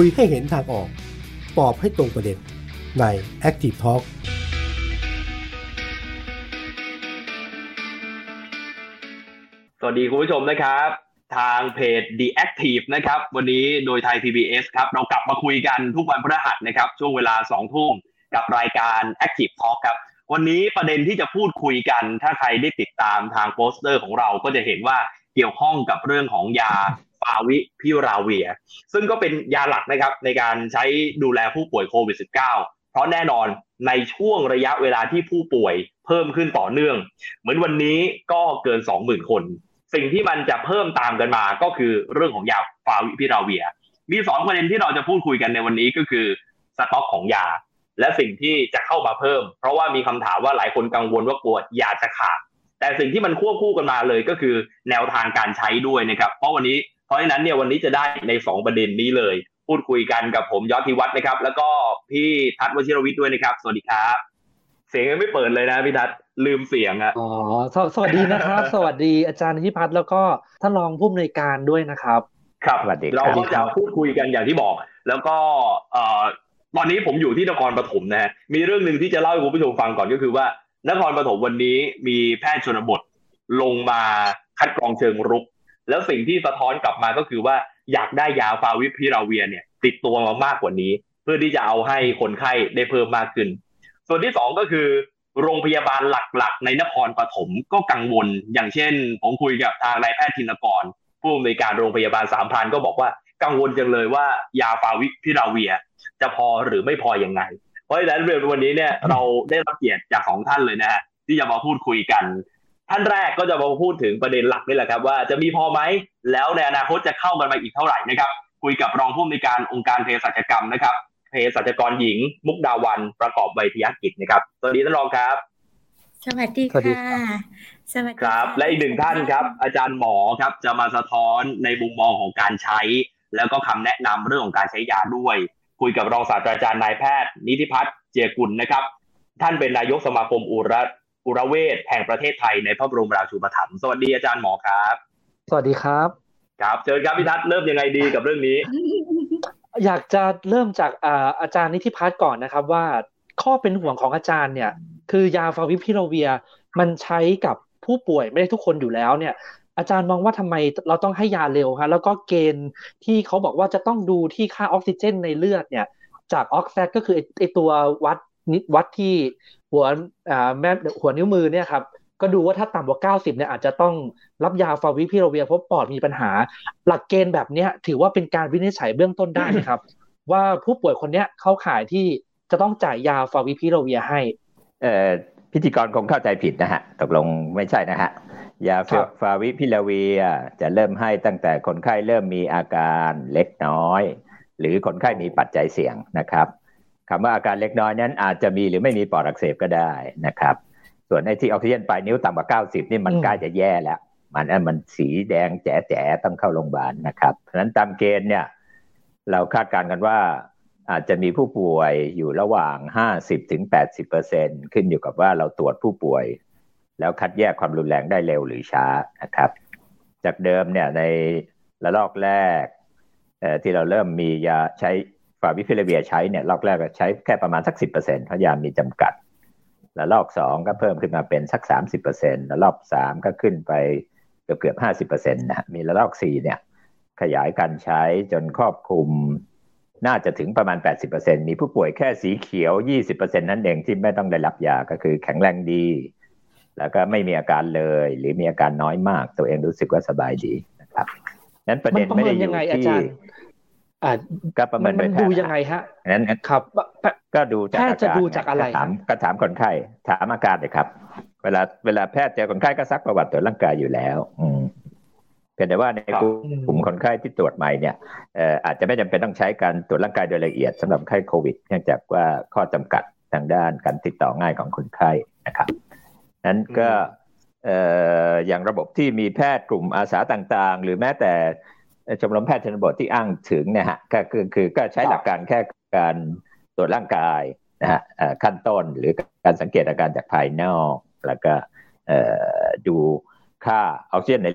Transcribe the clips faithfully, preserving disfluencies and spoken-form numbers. คุยให้เห็นทางออกตอบให้ตรงประเด็นใน Active Talkสวัสดีคุณผู้ชมนะครับทางเพจ The Active นะครับวันนี้โดยไทย พี บี เอส ครับเรากลับมาคุยกันทุกวันพฤหัสนะครับช่วงเวลา สอง ทุ่มกับรายการ Active Talk ครับวันนี้ประเด็นที่จะพูดคุยกันถ้าใครได้ติดตามทางโปสเตอร์ของเราก็จะเห็นว่าเกี่ยวข้องกับเรื่องของยาฟาวิพิราเวียซึ่งก็เป็นยาหลักนะครับในการใช้ดูแลผู้ป่วยโควิด สิบเก้า เพราะแน่นอนในช่วงระยะเวลาที่ผู้ป่วยเพิ่มขึ้นต่อเนื่องเหมือนวันนี้ก็เกิน สองหมื่น คนสิ่งที่มันจะเพิ่มตามกันมาก็คือเรื่องของยาฟาวิพิราเวียมีสองประเด็นที่เราจะพูดคุยกันในวันนี้ก็คือสต็อกของยาและสิ่งที่จะเข้ามาเพิ่มเพราะว่ามีคำถามว่าหลายคนกังวลว่ากลัวยาจะขาดแต่สิ่งที่มันควบคู่กันมาเลยก็คือแนวทางการใช้ด้วยนะครับเพราะวันนี้เพราะฉะนั้นเนี่ยวันนี้จะได้ในสองประเด็นนี้เลยพูดคุยกันกับผมยอดธิวัฒน์นะครับแล้วก็พี่ทัศน์วชิรวิทย์ด้วยนะครับสวัสดีครับเสียงยังไม่เปิดเลยนะพี่ทัศน์ลืมเสียงอ่ะอ๋อสวัสดีนะครับ สวัสดีอาจารย์ธิพัฒน์แล้วก็ท่านรองผู้อำนวยการด้วยนะครับครับสวัสดีเราก็จะพูดคุยกันอย่างที่บอกแล้วก็เอ่อตอนนี้ผมอยู่ที่นครปฐมนะฮะมีเรื่องนึงที่จะเล่าให้คุณผู้ชมฟังก่อนก็คือว่านครปฐมวันนี้มีแพทย์ชนบทลงมาคัดกรองเชิงรุกแล้วสิ่งที่สะท้อนกลับมาก็คือว่าอยากได้ยาฟาวิพิราเวียเนี่ยติดตัวมามากกว่านี้เพื่อที่จะเอาให้คนไข้ได้เพิ่มมากขึ้นส่วนที่สองก็คือโรงพยาบาลหลักๆในนครปฐมก็กังวลอย่างเช่นผมคุยกับทางนายแพทย์ธินกรผู้อำนวยการโรงพยาบาลสามพรานก็บอกว่ากังวลจังเลยว่ายาฟาวิพิราเวียจะพอหรือไม่พอยังไงเพราะฉะนั้นวันนี้เนี่ยเราได้รับเกียรติจากสองท่านเลยนะฮะที่จะมาพูดคุยกันท่านแรกก็จะมาพูดถึงประเด็นหลักนี่แหละครับว่าจะมีพอไหมแล้วในอนาคตจะเข้ามันมาอีกเท่าไหร่นะครับคุยกับรองผู้อำนวยการองค์การเภสัชกรรมนะครับเภสัชกรหญิงมุกดาวันประกอบไวยทยกิจนะครับสวัสดีท่านรองครับสวัสดีค่ะสวัสดีครับและอีกหนึ่งท่านครับอาจารย์หมอครับจะมาสะท้อนในมุมมองของการใช้แล้วก็คำแนะนำเรื่องของการใช้ยาด้วยคุยกับรองศาสตราจารย์นายแพทย์นิติพัฒน์เจียกุลนะครับท่านเป็นนายกสมาคมอุระอุระเวชแห่งประเทศไทยในพระบรมราชูปถัมภ์สวัสดีอาจารย์หมอครับสวัสดีครับครับเชิญครับพี่ทัศน์เริ่มยังไงดีกับเรื่องนี้ อยากจะเริ่มจากอาจารย์นิติพัฒน์ก่อนนะครับว่าข้อเป็นห่วงของอาจารย์เนี่ยคือยาฟาวิพิราเวียมันใช้กับผู้ป่วยไม่ได้ทุกคนอยู่แล้วเนี่ยอาจารย์มองว่าทำไมเราต้องให้ยาเร็วฮะแล้วก็เกณฑ์ที่เขาบอกว่าจะต้องดูที่ค่าออกซิเจนในเลือดเนี่ยจากออกแซดก็คือไอตัววัดนิดวัดที่หัวอ่าแม่หัวนิ้วมือเนี่ยครับก็ดูว่าถ้าต่ำกว่าเก้าสิบเนี่ยอาจจะต้องรับยาฟาวิพิราเวียเพราะปอดมีปัญหาหลักเกณฑ์แบบเนี้ยถือว่าเป็นการวินิจฉัยเบื้องต้นได้ครับ ว่าผู้ป่วยคนเนี้ยเข้าข่ายที่จะต้องจ่ายยาฟาวิพิราเวียให้เอ่อพิธีกรคงเข้าใจผิดนะฮะตกลงไม่ใช่นะฮะยาฟาวิพิราเวียจะเริ่มให้ตั้งแต่คนไข้เริ่มมีอาการเล็กน้อยหรือคนไข้มีปัจจัยเสี่ยงนะครับคำว่าอาการเล็กน้อยนั้นอาจจะมีหรือไม่มีปอดอักเสบก็ได้นะครับส่วนไอ้ที่ออกซิเจนปลายนิ้วต่ำกว่าเก้าสิบนี่มันใกล้จะแย่แล้วมันอันมันสีแดงแจ๋ๆต้องเข้าโรงพยาบาลนะครับเพราะฉะนั้นตามเกณฑ์เนี่ยเราคาดการณ์กันว่าอาจจะมีผู้ป่วยอยู่ระหว่าง ห้าสิบถึงแปดสิบเปอร์เซ็นต์ ขึ้นอยู่กับว่าเราตรวจผู้ป่วยแล้วคัดแยกความรุนแรงได้เร็วหรือช้านะครับจากเดิมเนี่ยในระลอกแรกเอ่อที่เราเริ่มมียาใช้ฟาวิพิราเวียใช้เนี่ยระลอกแรกก็ใช้แค่ประมาณสัก สิบเปอร์เซ็นต์ เพราะยามีจำกัดระลอกสองก็เพิ่มขึ้นมาเป็นสัก สามสิบเปอร์เซ็นต์ ระลอกสามก็ขึ้นไปเกือบๆ ห้าสิบเปอร์เซ็นต์ นะมีระลอกสี่เนี่ยขยายการใช้จนครอบคลุมน่าจะถึงประมาณ แปดสิบเปอร์เซ็นต์ มีผู้ป่วยแค่สีเขียว ยี่สิบเปอร์เซ็นต์ นั่นเองที่ไม่ต้องได้รับยาก็คือแข็งแรงดีแล้วก็ไม่มีอาการเลยหรือมีอาการน้อยมากตัวเองรู้สึกว่าสบายดีนะครับนั้นประเด็นไม่ได้อยู่ที่อ่าก็ประเมินมันดูยังไงฮะงั้นครับก็ดูจากอาการแพทย์จะดูจากอะไรถามก็ถามคนไข้ถามอาการเลยครับเวลาเวลาแพทย์เจอคนไข้ก็ซักประวัติตรวจร่างกายอยู่แล้วอืมเพียงแต่ว่าในกลุ่มคนไข้ที่ตรวจใหม่เนี่ยเอ่ออาจจะไม่จำเป็นต้องใช้การตรวจร่างกายโดยละเอียดสำหรับไข้โควิดเนื่องจากว่าข้อจำกัดทางด้านการติดต่อง่ายของคนไข้นะครับนั้นก็เอ่ออย่างระบบที่มีแพทย์กลุ่มอาสาต่างๆหรือแม้แต่ชมรมแพทย์ชนบทที่อ้างถึงเนี่ยฮะก็คือคือก็ใช้หลักการแค่การตรวจร่างกายนะฮะขั้นต้นหรือการสังเกตอาการจากภายนอกแล้วก็ดูค่าออกซิเจนใน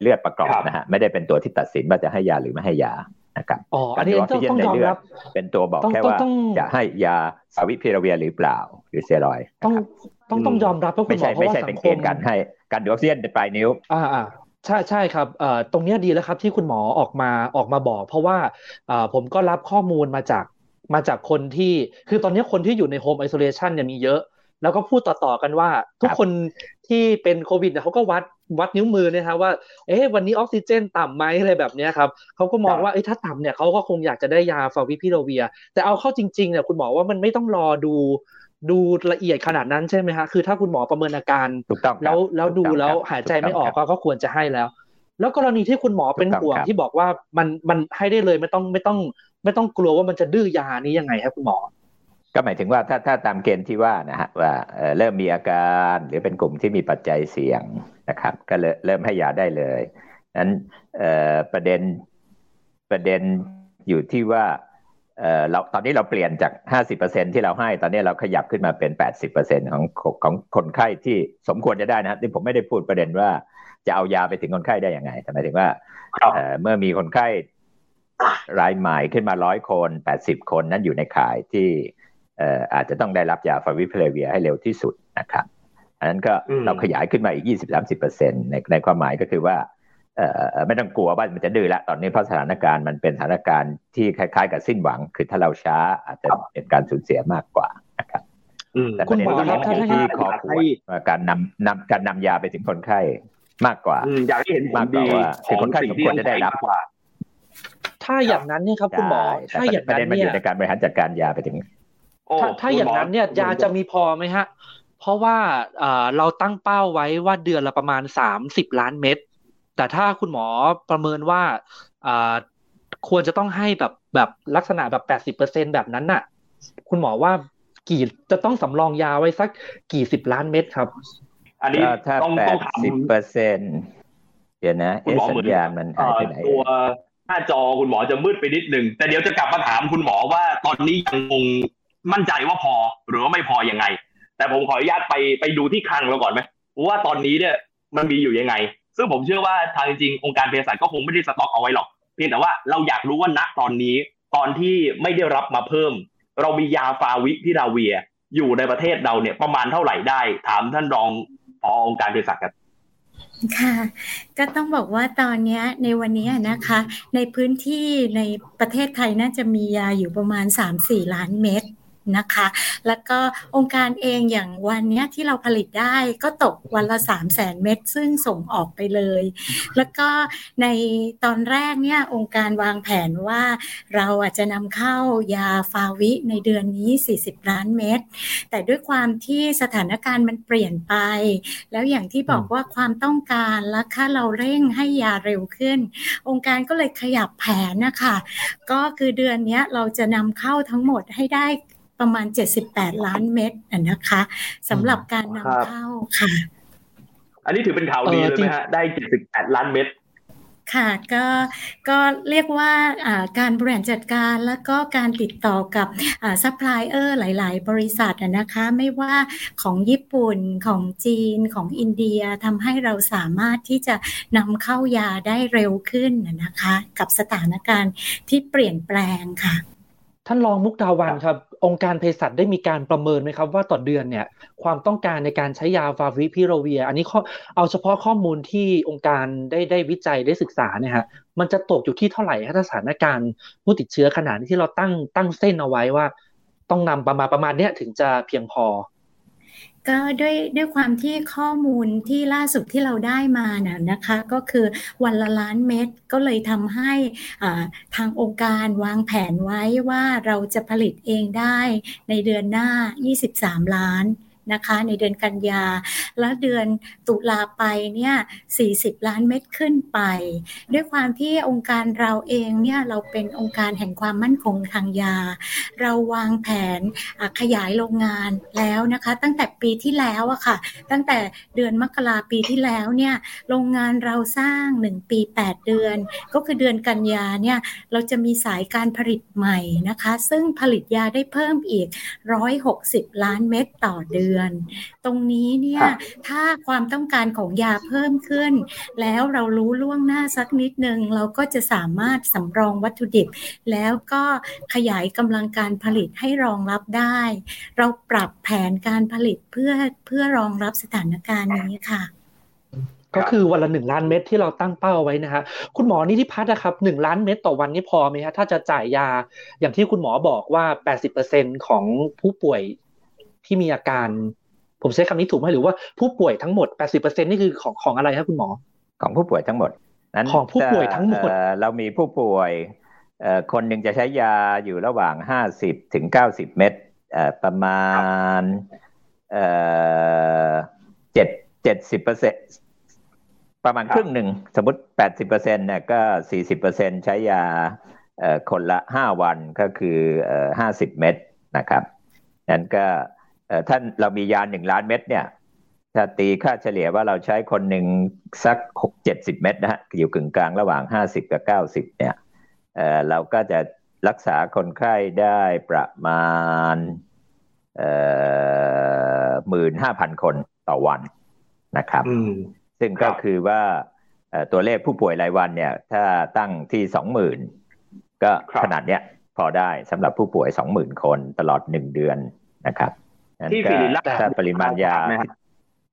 เลือดประกอบนะฮะไม่ได้เป็นตัวที่ตัดสินว่าจะให้ยาหรือไม่ให้ยา นะครับอันนี้ต้องต้องยอมรับเป็นตัวบอกแค่ว่าจะให้ยาฟาวิพิราเวียหรือเปล่าหรือสเตียรอยด์ต้องต้องต้องยอมรับเพราะคุณหมอเพราะว่าสังคมไม่ใช่เป็นเกณฑ์การให้การดูดออกซิเจนปลายนิ้วอ่าใช่ใช่ครับตรงนี้ดีแล้วครับที่คุณหมอออกมาออกมาบอกเพราะว่าผมก็รับข้อมูลมาจากมาจากคนที่คือตอนนี้คนที่อยู่ในโฮมไอโซเลชันเนี่ยมีเยอะแล้วก็พูดต่อๆกันว่าทุกคนที่เป็นโควิดเนี่ยเขาก็วัดวัดนิ้วมือเนี่ยครับว่าเอ๊ะวันนี้ออกซิเจนต่ำไหมอะไรแบบนี้ครับเขาก็มองว่าเอ๊ะถ้าต่ำเนี่ยเขาก็คงอยากจะได้ยาฟาวิพิราเวียแต่เอาเข้าจริงๆเนี่ยคุณหมอว่ามันไม่ต้องรอดูดูละเอียดขนาดนั้นใช่ไหมฮะคือถ้าคุณหมอประเมินอาการแล้วแล้วดูแล้วหายใจไม่ออกก็ก็ควรจะให้แล้วแล้วกรณีที่คุณหมอเป็นห่วงที่บอกว่ามันมันให้ได้เลยไม่ต้องไม่ต้องไม่ต้องกลัวว่ามันจะดื้อยานี้ยังไงครับคุณหมอก็หมายถึงว่าถ้าถ้าตามเกณฑ์ที่ว่านะฮะว่าเริ่มมีอาการหรือเป็นกลุ่มที่มีปัจจัยเสี่ยงนะครับก็เริ่มให้ยาได้เลยนั้นประเด็นประเด็นอยู่ที่ว่าเอ่อเราตอนนี้เราเปลี่ยนจาก ห้าสิบเปอร์เซ็นต์ ที่เราให้ตอนนี้เราขยับขึ้นมาเป็น แปดสิบเปอร์เซ็นต์ ของของคนไข้ที่สมควรจะได้นะครับที่ผมไม่ได้พูดประเด็นว่าจะเอายาไปถึงคนไข้ได้ยังไงแต่หมายถึงว่าเอ่อเมื่อมีคนไข้รายใหม่ขึ้นมาหนึ่งร้อยคนแปดสิบคนนั้นอยู่ในข่ายที่เอ่ออาจจะต้องได้รับยาฟาวิพิราเวียให้เร็วที่สุดนะครับอันนั้นก็เราขยายขึ้นมาอีก ยี่สิบถึงสามสิบเปอร์เซ็นต์ ในในความหมายก็คือว่าเอ่อไม่ต้องกลัวว่ามันจะดื้อละตอนนี้เพราะสถานการณ์มันเป็นสถานการณ์ที่คล้ายๆกับสิ้นหวังคือถ้าเราช้าอาจจะเป็นการสูญเสียมากกว่านะครับแต่ประเด็นนี้มันอยู่ที่คอขวดการนำนำการนำยาไปถึงคนไข้มากกว่าอยากให้เห็นมากกว่าคือคนไข้สมควรจะได้รับกว่าถ้าอย่างนั้นเนี่ยครับคุณหมอถ้าอย่างนั้นเนี่ยประเด็นมันอยู่ในการบริหารจัดการยาไปถึงถ้าอย่างนั้นเนี่ยยาจะมีพอไหมฮะเพราะว่าเราตั้งเป้าไว้ว่าเดือนละประมาณสามสิบล้านเม็ดแต่ถ้าคุณหมอประเมินว่าควรจะต้องให้แบบแบบลักษณะแบบ แปดสิบเปอร์เซ็นต์ แบบนั้นน่ะคุณหมอว่ากี่จะต้องสำรองยาไว้สักกี่สิบล้านเม็ดครับอันนี้ต้องต้องถาม สิบเปอร์เซ็นต์ เดี๋ยวนะเอ๊ะสัญญาณมันหายไปไหนตัวหน้าจอคุณหมอจะมืดไปนิดนึงแต่เดี๋ยวจะกลับมาถามคุณหมอว่าตอนนี้ยังคงมั่นใจว่าพอหรือว่าไม่พอยังไงแต่ผมขออนุญาตไปไปดูที่คลังเราก่อนมั้ยว่าตอนนี้เนี่ยมันมีอยู่ยังไงซึ่งผมเชื่อว่าทางจริงองค์การเภสัชก็คงไม่ได้สต็อกเอาไว้หรอกเพียงแต่ว่าเราอยากรู้ว่าณตอนนี้ตอนที่ไม่ได้รับมาเพิ่มเรามียาฟาวิพิราเวียอยู่ในประเทศเราเนี่ยประมาณเท่าไหร่ได้ถามท่านรองผอ.องค์การเภสัชครับค่ะก็ต้องบอกว่าตอนนี้ในวันนี้นะคะในพื้นที่ในประเทศไทยน่าจะมียาอยู่ประมาณ สามถึงสี่ ล้านเม็ดนะคะแล้วก็องค์การเองอย่างวันนี้ที่เราผลิตได้ก็ตกวันละ สามแสน เม็ดซึ่งส่งออกไปเลยแล้วก็ในตอนแรกเนี่ยองค์การวางแผนว่าเราอาจจะนำเข้ายาฟาวิในเดือนนี้สี่สิบล้านเม็ดแต่ด้วยความที่สถานการณ์มันเปลี่ยนไปแล้วอย่างที่บอกว่าความต้องการและถ้าเราเร่งให้ยาเร็วขึ้นองค์การก็เลยขยับแผนนะคะก็คือเดือนนี้เราจะนำเข้าทั้งหมดให้ได้ประมาณเจ็ดสิบแปดล้านเม็ดนะคะสำหรับการนำเข้าค่ะอันนี้ถือเป็นข่าวดีเลยไหมฮะได้เจ็ดสิบแปดล้านเม็ดค่ะก็ก็เรียกว่าการบริหารจัดการแล้วก็การติดต่อกับซัพพลายเออร์หลายๆบริษัทนะคะไม่ว่าของญี่ปุ่นของจีนของอินเดียทำให้เราสามารถที่จะนำเข้ายาได้เร็วขึ้นนะคะกับสถานการณ์ที่เปลี่ยนแปลงค่ะท่านรองมุกดาวันครับองค์การเภสัชได้มีการประเมินไหมครับว่าต่อเดือนเนี่ยความต้องการในการใช้ยาฟาวิพิราเวียอันนี้เอาเฉพาะข้อมูลที่องค์การได้ได้วิจัยได้ศึกษาเนี่ยฮะมันจะตกอยู่ที่เท่าไหร่ถ้าสถานการณ์ผู้ติดเชื้อขนาดที่เราตั้งตั้งเส้นเอาไว้ว่าต้องนำประมาณประมาณเนี้ยถึงจะเพียงพอก็ด้วยด้วยความที่ข้อมูลที่ล่าสุดที่เราได้มานะนะคะก็คือวันละล้านเม็ดก็เลยทำให้ทางองค์การวางแผนไว้ว่าเราจะผลิตเองได้ในเดือนหน้ายี่สิบสามล้านนะคะในเดือนกันยาและเดือนตุลาไปเนี่ยสี่สิบล้านเม็ดขึ้นไปด้วยความที่องค์การเราเองเนี่ยเราเป็นองค์การแห่งความมั่นคงทางยาเราวางแผนขยายโรงงานแล้วนะคะตั้งแต่ปีที่แล้วอะค่ะตั้งแต่เดือนมกราปีที่แล้วเนี่ยโรงงานเราสร้างหนึ่งปีแปดเดือนก็คือเดือนกันยาเนี่ยเราจะมีสายการผลิตใหม่นะคะซึ่งผลิตยาได้เพิ่มอีกหนึ่งร้อยหกสิบล้านเม็ดต่อเดือน อนตรงนี้เนี่ยถ้าความต้องการของยาเพิ่มขึ้นแล้วเรารู้ล่วงหน้าสักนิดนึงเราก็จะสามารถสำรองวัตถุดิบแล้วก็ขยายกำลังการผลิตให้รองรับได้เราปรับแผนการผลิตเพื่อเพื่อรองรับสถานการณ์นี้ค่ะก็คือวันละหนึ่งล้านเม็ดที่เราตั้งเป้าไว้นะฮะคุณหมอนิธิพัฒน์นะครับหนึ่งล้านเม็ดต่อวันนี่พอไหมฮะถ้าจะจ่ายยาอย่างที่คุณหมอบอกว่า แปดสิบเปอร์เซ็นต์ ของผู้ป่วยที่มีอาการผมใช้คำนี้ถูกไหมหรือว่าผู้ป่วยทั้งหมด แปดสิบเปอร์เซ็นต์ นี่คือของของอะไรครับคุณหมอของผู้ป่วยทั้งหมดนั้นของผู้ป่วยทั้งหมดเรามีผู้ป่วยคนหนึ่งจะใช้ยาอยู่ระหว่างห้าสิบถึงเก้าสิบเม็ดประมาณเอ่อเจ็ดสิบเปอร์เซ็นต์ประมาณครึ่งหนึ่งสมมุติ แปดสิบเปอร์เซ็นต์ เนี่ยก็ สี่สิบเปอร์เซ็นต์ ใช้ยาเอ่อคนละห้าวันก็คือเอ่อห้าสิบเม็ดนะครับนั้นก็เอ่อถ้าเรามียาหนึ่งล้านเม็ดเนี่ยถ้าตีค่าเฉลี่ยว่าเราใช้คนหนึ่งสัก หกถึงเจ็ดสิบ เม็ดนะฮะอยู่กึ่งกลางระหว่างห้าสิบกับเก้าสิบเนี่ยเอ่อเราก็จะรักษาคนไข้ได้ประมาณเอ่อ หนึ่งหมื่นห้าพัน คนต่อวันนะครับซึ่งก็คือว่าตัวเลขผู้ป่วยรายวันเนี่ยถ้าตั้งที่ สองหมื่น ก็ขนาดเนี้ยพอได้สำหรับผู้ป่วย สองหมื่น คนตลอดหนึ่งเดือนนะครับที่ศิริราชถ้าปริมาณยา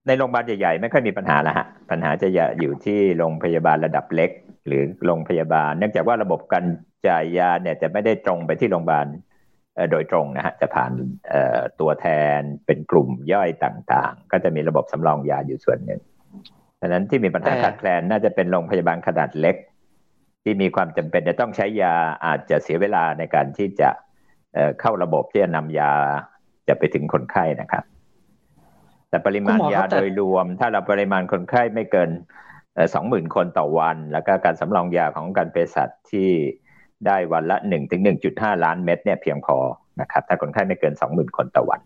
ในโรงพยาบาลใหญ่ๆไม่ค่อยมีปัญหาละฮะปัญหาจะอยู่ที่โรงพยาบาลระดับเล็กหรือโรงพยาบาลเนื่องจากว่าระบบการจ่ายยาเนี่ยจะไม่ได้ตรงไปที่โรงพยาบาลโดยตรงนะฮะจะผ่านตัวแทนเป็นกลุ่มย่อยต่างๆก็จะมีระบบสำรองยาอยู่ส่วนนึงฉะนั้นที่มีปัญหาขาดแคลนน่าจะเป็นโรงพยาบาลขนาดเล็กที่มีความจำเป็นจะต้องใช้ยาอาจจะเสียเวลาในการที่จะ เอ่อ เข้าระบบที่จะนำยาจะไปถึงคนไข้นะครับแต่ปริมาณยาโดยรวมถ้าเราปริมาณคนไข้ไม่เกิน สองหมื่น คนต่อวันแล้วก็การสำรองยาของการเภสัชที่ได้วันละ หนึ่งถึงหนึ่งจุดห้า ล้านเม็ดเนี่ยเพียงพอนะครับถ้าคนไข้ไม่เกิน สองหมื่น คนต่อวัน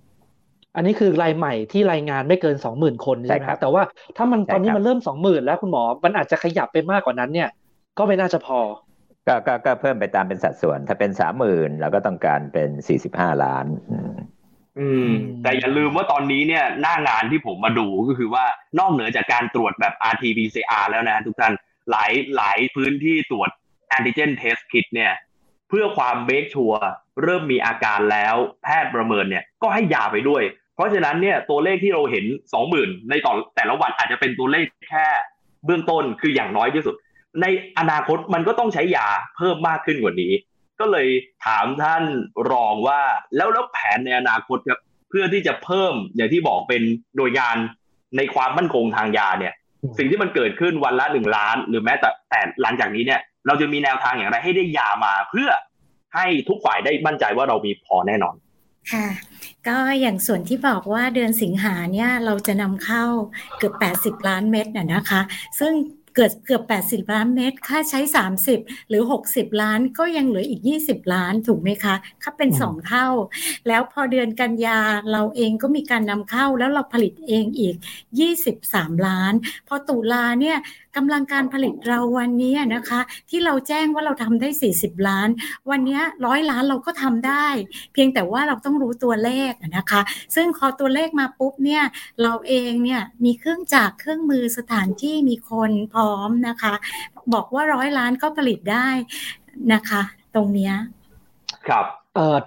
อันนี้คือรายใหม่ที่รายงานไม่เกิน สองหมื่น คนใช่ไหมครับแต่ว่าถ้ามันตอนนี้มันเริ่ม สองหมื่น แล้วคุณหมอมันอาจจะขยับไปมากกว่านั้นเนี่ยก็ไม่น่าจะพอก็ก็ก็เพิ่มไปตามเป็นสัดส่วนถ้าเป็น สามหมื่น เราก็ต้องการเป็นสี่สิบห้าล้านอืมแต่อย่าลืมว่าตอนนี้เนี่ยหน้างานที่ผมมาดูก็คือว่านอกเหนือจากการตรวจแบบ อาร์ ที พี ซี อาร์ แล้วนะทุกท่านหลายหลายพื้นที่ตรวจ Antigen Test Kit เนี่ยเพื่อความเบคชัวร์เริ่มมีอาการแล้วแพทย์ประเมินเนี่ยก็ให้ยาไปด้วยเพราะฉะนั้นเนี่ยตัวเลขที่เราเห็น สองหมื่น ในต่อแต่ละวันอาจจะเป็นตัวเลขแค่เบื้องต้นคืออย่างน้อยที่สุดในอนาคตมันก็ต้องใช้ยาเพิ่มมากขึ้นกว่านี้ก็เลยถามท่านรองว่าแล้วแล้วแผนในอนาคตครับเพื่อที่จะเพิ่มอย่างที่บอกเป็นโดยยานในความมั่นคงทางยาเนี่ยสิ่งที่มันเกิดขึ้นวันละหนึ่งล้านหรือแม้แต่แต่หลังจากนี้เนี่ยเราจะมีแนวทางอย่างไรให้ได้ยามาเพื่อให้ทุกฝ่ายได้มั่นใจว่าเรามีพอแน่นอนค่ะก็อย่างส่วนที่บอกว่าเดือนสิงหาเนี่ยเราจะนำเข้าเกือบแปดสิบล้านเม็ดน่ะนะคะซึ่งเกือบเกือบแปดสิบล้านเม็ดค่าใช้สามสิบหรือหกสิบล้านก็ยังเหลืออีกยี่สิบล้านถูกไหมคะครับเป็นสองเท่าแล้วพอเดือนกันยาเราเองก็มีการนำเข้าแล้วเราผลิตเองอีกยี่สิบสามล้านพอตุลาเนี่ยกำลังการผลิตเราวันนี้นะคะที่เราแจ้งว่าเราทำได้สี่สิบล้านวันนี้หนึ่งร้อยล้านเราก็ทำได้เพียงแต่ว่าเราต้องรู้ตัวเลขนะคะซึ่งพอตัวเลขมาปุ๊บเนี่ยเราเองเนี่ยมีเครื่องจักรเครื่องมือสถานที่มีคนพร้อมนะคะบอกว่าหนึ่งร้อยล้านก็ผลิตได้นะคะตรงเนี้ยครับเอ่อ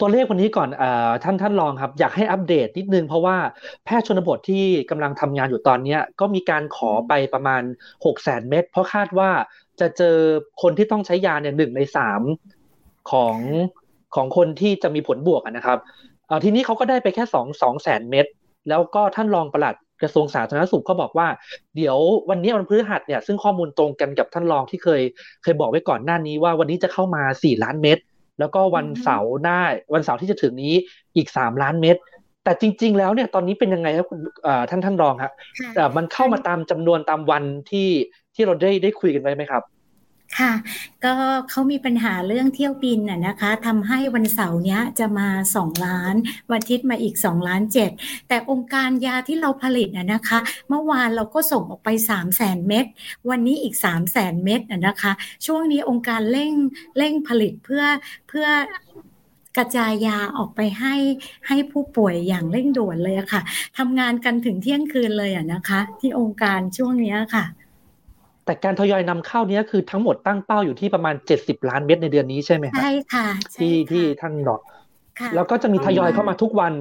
ตัวเลขวันนี้ก่อนเอ่อท่านท่านรองครับอยากให้อัปเดตนิดนึงเพราะว่าแพทย์ชนบทที่กำลังทำงานอยู่ตอนนี้ก็มีการขอไปประมาณ หกแสน เม็ดเพราะคาดว่าจะเจอคนที่ต้องใช้ยาเนี่ยหนึ่งในสามของของคนที่จะมีผลบวกนะครับเอ่อทีนี้เขาก็ได้ไปแค่สอง สองแสน เม็ดแล้วก็ท่านรองปลัดกระทรวงสาธารณสุขก็บอกว่าเดี๋ยววันนี้วันพฤหัสเนี่ยซึ่งข้อมูลตรงกันกับท่านรองที่เคยเคยบอกไว้ก่อนหน้านี้ว่าวันนี้จะเข้ามาสี่ล้านเม็ดแล้วก็วันเสาร์หน้าวันเสาร์ที่จะถึงนี้อีกสามล้านเม็ดแต่จริงๆแล้วเนี่ยตอนนี้เป็นยังไงครับคุณท่านท่านรองครับแต่มันเข้ามาตามจำนวนตามวันที่ที่เราได้ได้คุยกันไว้ไหมครับค่ะก็เขามีปัญหาเรื่องเที่ยวบินน่ะนะคะทำให้วันเสาร์เนี้ยจะมาสองล้านวันอาทิตย์มาอีกสองล้านเจ็ดแต่องค์การยาที่เราผลิตน่ะนะคะเมื่อวานเราก็ส่งออกไป สามแสน เม็ดวันนี้อีก สามแสน เม็ดน่ะนะคะช่วงนี้องค์การเร่งเร่งผลิตเพื่อเพื่อ กระจายยาออกไปให้ให้ผู้ป่วยอย่างเร่งด่วนเลยค่ะทำงานกันถึงเที่ยงคืนเลยอ่ะนะคะที่องค์การช่วงนี้ค่ะแต่การทยอยนำเข้านี้คือทั้งหมดตั้งเป้าอยู่ที่ประมาณเจ็ดสิบล้านเม็ดในเดือนนี้ใช่ไหมคะใช่ค่ะที่ที่ท่านบอกแล้วก็จะมีทยอยเข้ามาทุกวัน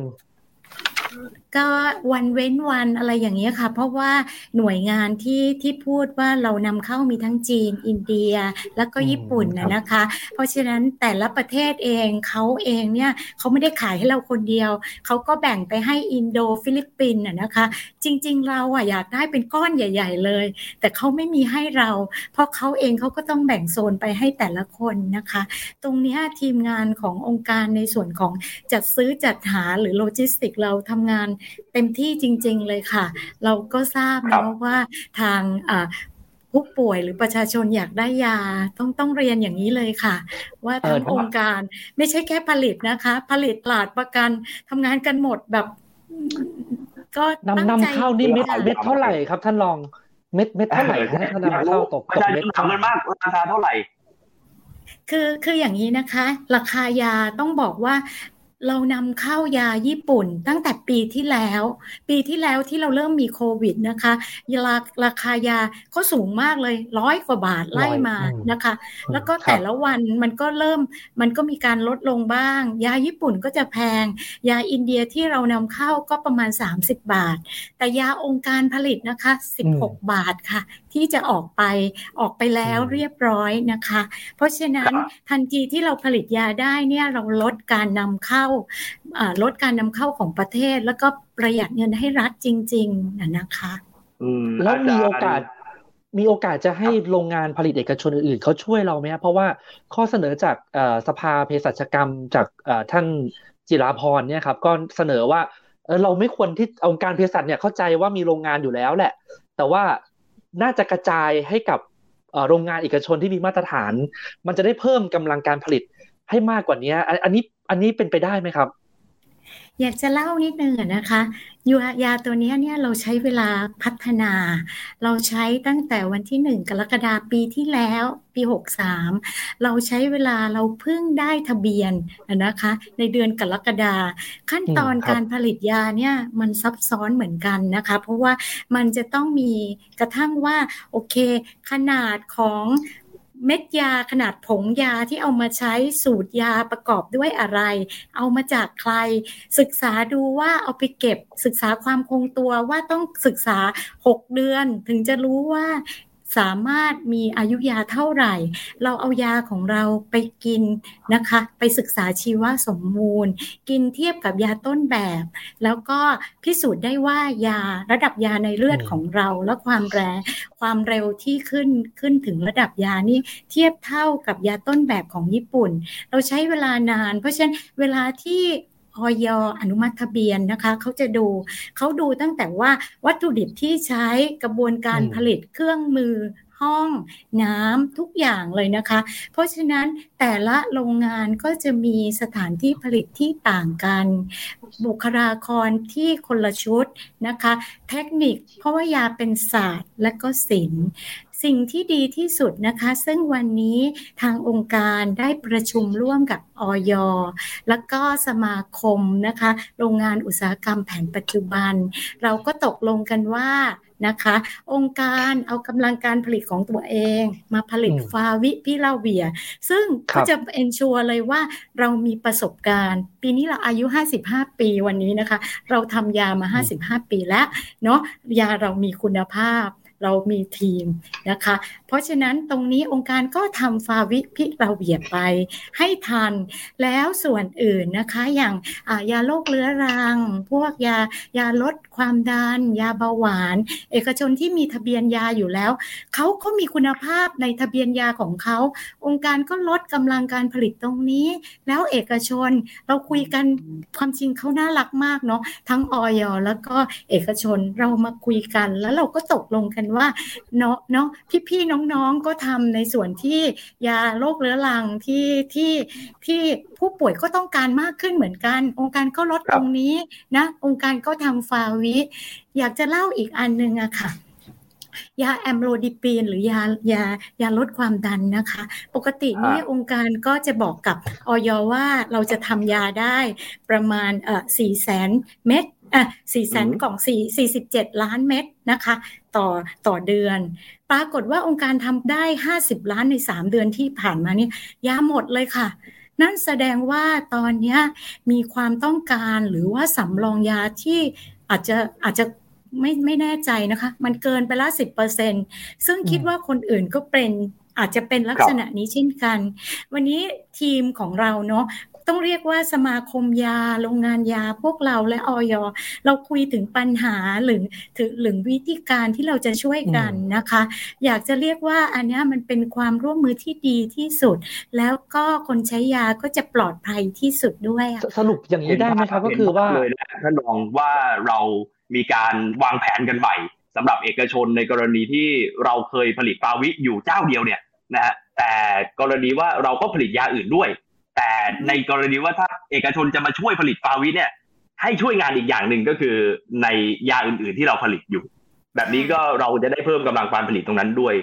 ก็วันเว้นวันอะไรอย่างนี้ค่ะเพราะว่าหน่วยงานที่ที่พูดว่าเรานำเข้ามีทั้งจีนอินเดียแล้วก็ญี่ปุ่นนะนะคะเพราะฉะนั้นแต่ละประเทศเองเขาเองเนี่ยเขาไม่ได้ขายให้เราคนเดียวเขาก็แบ่งไปให้อินโดฟิลิปปินส์นะนะคะจริงๆเราอ่ะอยากได้เป็นก้อนใหญ่ๆเลยแต่เขาไม่มีให้เราเพราะเขาเองเขาก็ต้องแบ่งโซนไปให้แต่ละคนนะคะตรงนี้ทีมงานขององค์การในส่วนของจัดซื้อจัดหาหรือโลจิสติกเราทำงานเต็มที่จริงๆเลยค่ะเราก็ทราบนะว่าทางผู้ป่วยหรือประชาชนอยากได้ยาต้องต้องเรียนอย่างนี้เลยค่ะว่าทางองค์การไม่ใช่แค่ผลิตนะคะผลิตตลาดประกันทำงานกันหมดแบบก็ตั้งใจนำเข้านี่เม็ดเม็ดเท่าไหร่ครับท่านรองเม็ดเม็ดเท่าไหร่ท่านนำเข้าตกตกเม็ดเท่าไหร่มากราคาเท่าไหร่คือคืออย่างนี้นะคะราคายาต้องบอกว่าเรานำเข้ายาญี่ปุ่นตั้งแต่ปีที่แล้วปีที่แล้วที่เราเริ่มมีโควิดนะคะราราคายาก็สูงมากเลยร้อยกว่าบาทไล่มานะคะแล้วก็แต่ละวันมันก็เริ่มมันก็มีการลดลงบ้างยาญี่ปุ่นก็จะแพงยาอินเดียที่เรานำเข้าก็ประมาณสามสิบบาทแต่ยาองค์การผลิตนะคะสิบหกบาทค่ะที่จะออกไปออกไปแล้วเรียบร้อยนะคะเพราะฉะนั้นทันทีที่เราผลิตยาได้เนี่ยเราลดการนำเข้าลดการนำเข้าของประเทศแล้วก็ประหยัดเงินให้รัฐจริงๆนะนะคะแล้วมีโอกาสมีโอกาสจะให้โรงงานผลิตเอกชนอื่นๆเขาช่วยเราไหมครับเพราะว่าข้อเสนอจากสภาเภสัชกรรมจากท่านจิราพรเนี่ยครับก็เสนอว่าเราไม่ควรที่องค์การเภสัชเนี่ยเข้าใจว่ามีโรงงานอยู่แล้วแหละแต่ว่าน่าจะกระจายให้กับโรงงานเอกชนที่มีมาตรฐานมันจะได้เพิ่มกำลังการผลิตให้มากกว่านี้อันนี้อันนี้เป็นไปได้ไหมครับอยากจะเล่านิดนึงนะคะยาตัวนี้เนี่ยเราใช้เวลาพัฒนาเราใช้ตั้งแต่วันที่หนึ่งกรกฎาคมปีที่แล้วปีหกสามเราใช้เวลาเราเพิ่งได้ทะเบียนนะคะในเดือนกรกฎาคมขั้นตอนการผลิตยาเนี่ยมันซับซ้อนเหมือนกันนะคะเพราะว่ามันจะต้องมีกระทั่งว่าโอเคขนาดของเม็ดยาขนาดผงยาที่เอามาใช้สูตรยาประกอบด้วยอะไรเอามาจากใครศึกษาดูว่าเอาไปเก็บศึกษาความคงตัวว่าต้องศึกษาหกเดือนถึงจะรู้ว่าสามารถมีอายุยาเท่าไหร่เราเอายาของเราไปกินนะคะไปศึกษาชีวสมมูลกินเทียบกับยาต้นแบบแล้วก็พิสูจน์ได้ว่ายาระดับยาในเลือดของเราและความแรงความเร็วที่ขึ้นขึ้นถึงระดับยานี่เทียบเท่ากับยาต้นแบบของญี่ปุ่นเราใช้เวลานานเพราะฉะนั้นเวลาที่อย.อนุมัติทะเบียนนะคะเขาจะดูเขาดูตั้งแต่ว่าวัตถุดิบที่ใช้กระบวนการผลิตเครื่องมือห้องน้ำทุกอย่างเลยนะคะเพราะฉะนั้นแต่ละโรงงานก็จะมีสถานที่ผลิตที่ต่างกันบุคลากรที่คนละชุดนะคะเทคนิคเพราะว่ายาเป็นศาสตร์และก็ศิลป์สิ่งที่ดีที่สุดนะคะซึ่งวันนี้ทางองค์การได้ประชุมร่วมกับอย.แล้วก็สมาคมนะคะโรงงานอุตสาหกรรมแผนปัจจุบันเราก็ตกลงกันว่านะคะองค์การเอากำลังการผลิตของตัวเองมาผลิตฟาวิพิลาเวียซึ่งก็จะ ensure เลยว่าเรามีประสบการณ์ปีนี้เราอายุห้าสิบห้าปีวันนี้นะคะเราทำยามาห้าสิบห้าปีแล้วเนาะยาเรามีคุณภาพเรามีทีมนะคะเพราะฉะนั้นตรงนี้องค์การก็ทำฟาวิพิลาเวียไปให้ทันแล้วส่วนอื่นนะคะอย่างยาโรคเรื้อรังพวกยายาลดความดันยาเบาหวานเอกชนที่มีทะเบียนยาอยู่แล้วเขาก็มีคุณภาพในทะเบียนยาของเขาองค์การก็ลดกำลังการผลิตตรงนี้แล้วเอกชนเราคุยกันความจริงเขาน่ารักมากเนาะทั้งอย.แล้วก็เอกชนเรามาคุยกันแล้วเราก็ตกลงกันว่าเนาะเนาะพี่ๆน้องๆก็ทำในส่วนที่ยาโรคเรื้อรังที่ที่ที่ผู้ป่วยก็ต้องการมากขึ้นเหมือนกันองค์การก็ลดตรงนี้นะองค์การก็ทำฟาวิอยากจะเล่าอีกอันนึงอะค่ะ ยาแอมโลดิปีนหรือยายายาลดความดันนะคะปกติเนี่ยองค์การก็จะบอกกับอย.ว่าเราจะทำยาได้ประมาณเอ่อ สี่แสน เม็ดอ่ะ สี่แสน กล่องสี่สิบเจ็ดล้านเม็ดนะคะต่อต่อเดือนปรากฏว่าองค์การทำได้ห้าสิบล้านในสามเดือนที่ผ่านมานี่ยาหมดเลยค่ะนั่นแสดงว่าตอนนี้มีความต้องการหรือว่าสำรองยาที่อาจจะอาจจะไม่ไม่แน่ใจนะคะมันเกินไปละ สิบเปอร์เซ็นต์ ซึ่งคิดว่าคนอื่นก็เป็นอาจจะเป็นลักษณะนี้เช่นกันวันนี้ทีมของเราเนาะต้องเรียกว่าสมาคมยาโรงงานยาพวกเราและอย.เราคุยถึงปัญหาหรือถึงหรือวิธีการที่เราจะช่วยกันนะคะอยากจะเรียกว่าอันนี้มันเป็นความร่วมมือที่ดีที่สุดแล้วก็คนใช้ยาก็จะปลอดภัยที่สุดด้วยสรุปอย่างนี้ได้ไหมครับก็คือว่าเลยนะท่านรองว่าเรามีการวางแผนกันใหม่สำหรับเอกชนในกรณีที่เราเคยผลิตปาวิอยู่เจ้าเดียวเนี่ยนะฮะแต่กรณีว่าเราก็ผลิตยาอื่นด้วยแต่ในกรณีว่าถ้าเอกชนจะมาช่วยผลิตฟาวิเนี่ยให้ช่วยงานอีกอย่างหนึ่งก็คือในยาอื่นๆที่เราผลิตอยู่แบบนี้ก็เราจะได้เพิ่มกำลังการผลิตตรงนั้นด้วย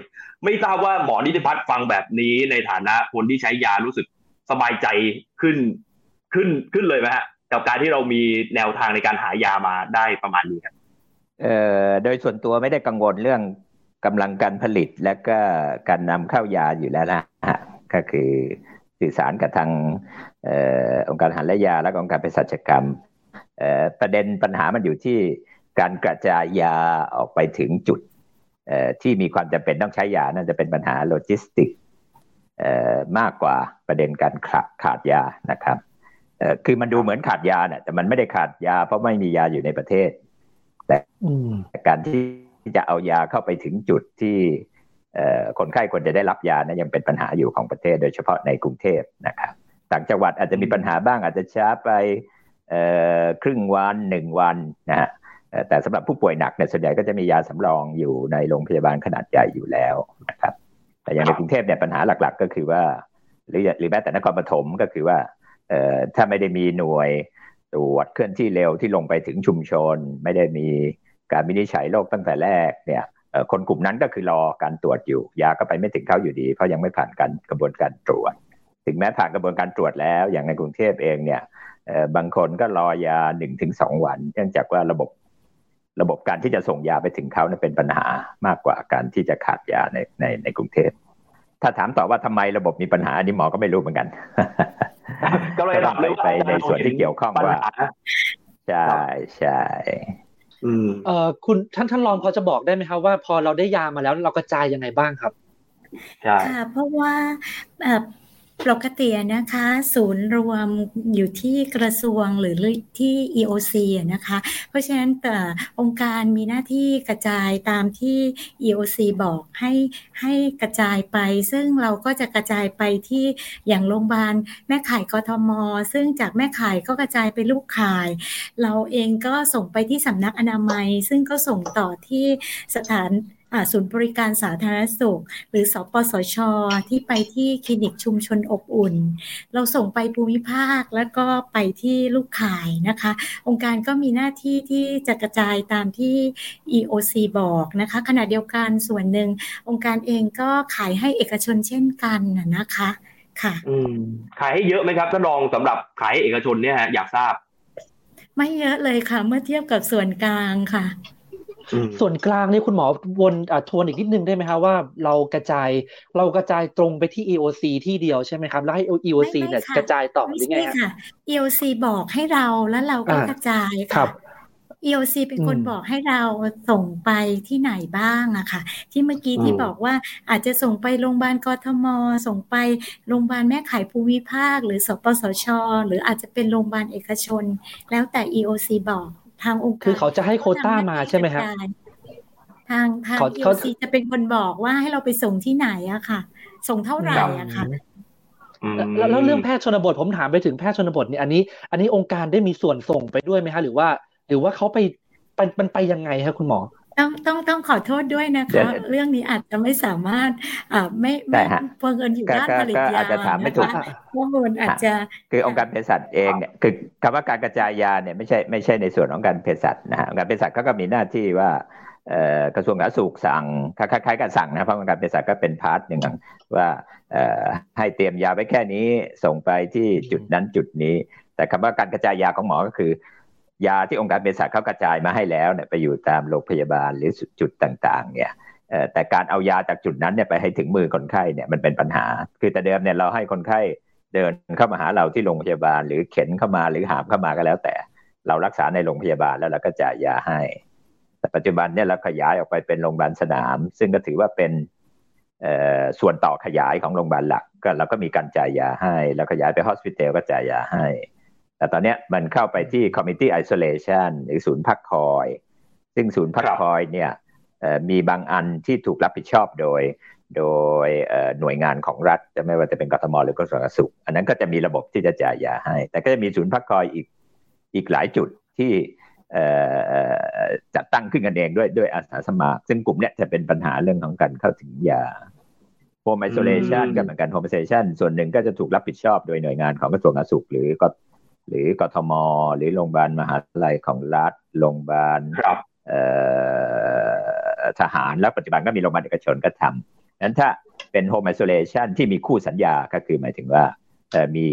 ไม่ทราบว่าหมอนิติพัฒน์ฟังแบบนี้ในฐานะคนที่ใช้ยารู้สึกสบายใจขึ้นขึ้นขึ้นเลยไหมฮะกับการที่เรามีแนวทางในการหายามาได้ประมาณนี้ครับเอ่อโดยส่วนตัวไม่ได้กังวลเรื่องกำลังการผลิตและก็การนำเข้ายาอยู่แล้วนะฮะก็คือสื่อสารกับทางเอ่อองค์การอาหารและยาและองค์การเภสัชกรรมเอ่อประเด็นปัญหามันอยู่ที่การกระจายยาออกไปถึงจุดเอ่อที่มีความจำเป็นต้องใช้ยานั่นจะเป็นปัญหาโลจิสติกเอ่อมากกว่าประเด็นการขาดยานะครับเอ่อคือมันดูเหมือนขาดยาเนี่ยแต่มันไม่ได้ขาดยาเพราะไม่มียาอยู่ในประเทศแต่การที่จะเอายาเข้าไปถึงจุดที่คนไข้ควรจะได้รับยานะยังเป็นปัญหาอยู่ของประเทศโดยเฉพาะในกรุงเทพนะครับต่างจังหวัดอาจจะมีปัญหาบ้างอาจจะช้าไปครึ่งวันหนึ่งวันนะฮะแต่สำหรับผู้ป่วยหนักเนี่ยส่วนใหญ่ก็จะมียาสำรองอยู่ในโรงพยาบาลขนาดใหญ่อยู่แล้วนะครับแต่อย่างในกรุงเทพเนี่ยปัญหาหลักๆก็คือว่าหรือหรือแม้แต่นครปฐมก็คือว่าถ้าไม่ได้มีหน่วยตรวจเคลื่อนที่เร็วที่ลงไปถึงชุมชนไม่ได้มีการวินิจฉัยโรคตั้งแต่แรกเนี่ยคนกลุ่มนั้นก็คือรอการตรวจอยู่ยาก็ไปไม่ถึงเขาอยู่ดีเพราะยังไม่ผ่านการกระบวนการตรวจถึงแม้ผ่านกระบวนการตรวจแล้วอย่างในกรุงเทพเองเนี่ยบางคนก็รอยา หนึ่งถึงสอง วันเนื่องจากว่าระบบระบบการที่จะส่งยาไปถึงเขาเนี่ยเป็นปัญหามากกว่าการที่จะขาดยาในในในกรุงเทพถ้าถามต่อว่าทำไมระบบมีปัญหาอันนี้หมอก็ไม่รู้เหมือนกันก็เลยต้องไปไปในส่วนที่เกี่ยวข้องว่าใช่ใช่เอ่อคุณท่านท่านรองพอจะบอกได้ไหมครับว่าพอเราได้ยามาแล้วเรากระจายยังไงบ้างครับใช่ค่ะเพราะว่าเอ่อปกตินะคะศูนย์รวมอยู่ที่กระทรวงหรือที่ อี โอ ซี นะคะเพราะฉะนั้นแต่องค์การมีหน้าที่กระจายตามที่ อี โอ ซี บอกให้ให้กระจายไปซึ่งเราก็จะกระจายไปที่อย่างโรงพยาบาลแม่ข่ายกทมซึ่งจากแม่ข่ายก็กระจายไปลูกข่ายเราเองก็ส่งไปที่สำนักอนามัยซึ่งก็ส่งต่อที่สถานศูนย์บริการสาธารณสุขหรือสปสช.ที่ไปที่คลินิกชุมชนอบอุ่นเราส่งไปภูมิภาคแล้วก็ไปที่ลูกข่ายนะคะองค์การก็มีหน้าที่ที่จะกระจายตามที่ อี โอ ซี บอกนะคะขณะเดียวกันส่วนหนึ่งองค์การเองก็ขายให้เอกชนเช่นกันนะคะค่ะขายให้เยอะไหมครับท่านรองสำหรับขายเอกชนเนี่ยฮะอยากทราบไม่เยอะเลยค่ะเมื่อเทียบกับส่วนกลางค่ะส่วนกลางนี่คุณหมอวนทวนอีกนิดนึงได้ไหมคะว่าเรากระจายเรากระจายตรงไปที่ อี โอ ซี ที่เดียวใช่ไหมครับแล้วให้ อี โอ ซี เนี่ยกระจายต่อหรือไงคะ อี โอ ซี บอกให้เราแล้วเราก็กระจายค่ะ อี โอ ซี เป็นคนบอกให้เราส่งไปที่ไหนบ้างอะค่ะที่เมื่อกี้ที่บอกว่าอาจจะส่งไปโรงพยาบาลกทม.ส่งไปโรงพยาบาลแม่ข่ายภูมิภาคหรือสปสช.หรืออาจจะเป็นโรงพยาบาลเอกชนแล้วแต่ อี โอ ซี บอกคือเขาจะให้โควต้ามาใช่ไหมครับทางทาง อี โอ ซี จะเป็นคนบอกว่าให้เราไปส่งที่ไหนอะค่ะส่งเท่าไหร่อะค่ะแล้วเรื่องแพทย์ชนบทผมถามไปถึงแพทย์ชนบทเนี่ยอันนี้อันนี้องค์การได้มีส่วนส่งไปด้วยไหมคะหรือว่าหรือว่าเขาไปมันไปยังไงคะคุณหมอต้องต้องต้องขอโทษด้วยนะคะเรื่องนี้อาจจะไม่สามารถอ่าไม่ไม่เพิ่งเอินอยู่ด้านผลิตยาอาจจะถามไม่ถูกข้อมูลอาจจะคือองค์การเภสัชเองเนี่ยคือคำว่าการกระจายยาเนี่ยไม่ใช่ไม่ใช่ในส่วนของการเภสัชนะฮะองค์การเภสัชเขาก็มีหน้าที่ว่า กระทรวงสาธารณสุขสั่งคล้ายๆกับสั่งนะเพราะการเภสัชก็เป็นพาร์ทหนึ่งว่าให้เตรียมยาไว้แค่นี้ส่งไปที่จุดนั้นจุดนี้แต่คำว่าการกระจายยาของหมอก็คือยาที่องค์การเภสัชเขากระจายมาให้แล้วเนี่ยไปอยู่ตามโรงพยาบาลหรือจุดต่างๆเนี่ยแต่การเอายาจากจุดนั้นเนี่ยไปให้ถึงมือคนไข้เนี่ยมันเป็นปัญหาคือแต่เดิมเนี่ยเราให้คนไข้เดินเข้ามาหาเราที่โรงพยาบาลหรือเข็นเข้ามาหรือหามเข้ามาก็แล้วแต่เรารักษาในโรงพยาบาลแล้วเราก็จ่ายยาให้แต่ปัจจุบันเนี่ยเราขยายออกไปเป็นโรงพยาบาลสนามซึ่งก็ถือว่าเป็นส่วนต่อขยายของโรงพยาบาลหลักก็เราก็มีการจ่ายยาให้แล้วขยายไป hospital ก็จ่ายยาให้แต่ตอนนี้มันเข้าไปที่ community isolation หรือศูนย์พักคอยซึ่งศูนย์พักคอยเนี่ยมีบางอันที่ถูกรับผิดชอบโดยโดยหน่วยงานของรัฐจะไม่ว่าจะเป็นกทมหรือกระทรวงสาธารณสุขอันนั้นก็จะมีระบบที่จะจ่ายยาให้แต่ก็จะมีศูนย์พักคอยอีกอีกหลายจุดที่จัดตั้งขึ้นกันเองด้วยด้วยอาสาสมัครซึ่งกลุ่มเนี้ยจะเป็นปัญหาเรื่องของการเข้าถึงยา Home Isolation ก็เหมือนกัน Home Isolation ส่วนหนึ่งก็จะถูกรับผิดชอบโดยหน่วยงานของกระทรวงสาธารณสุขหรือก็หรือกทมหรือโรงพยาบาลมหาวิทยาลัยของรัฐโรงพยาบาลทหารแล้วปัจจุบันก็มีโรงพยาบาลเอกชนก็ทำงั้นถ้าเป็น Home Isolation ที่มีคู่สัญญาก็คือหมายถึงว่ามี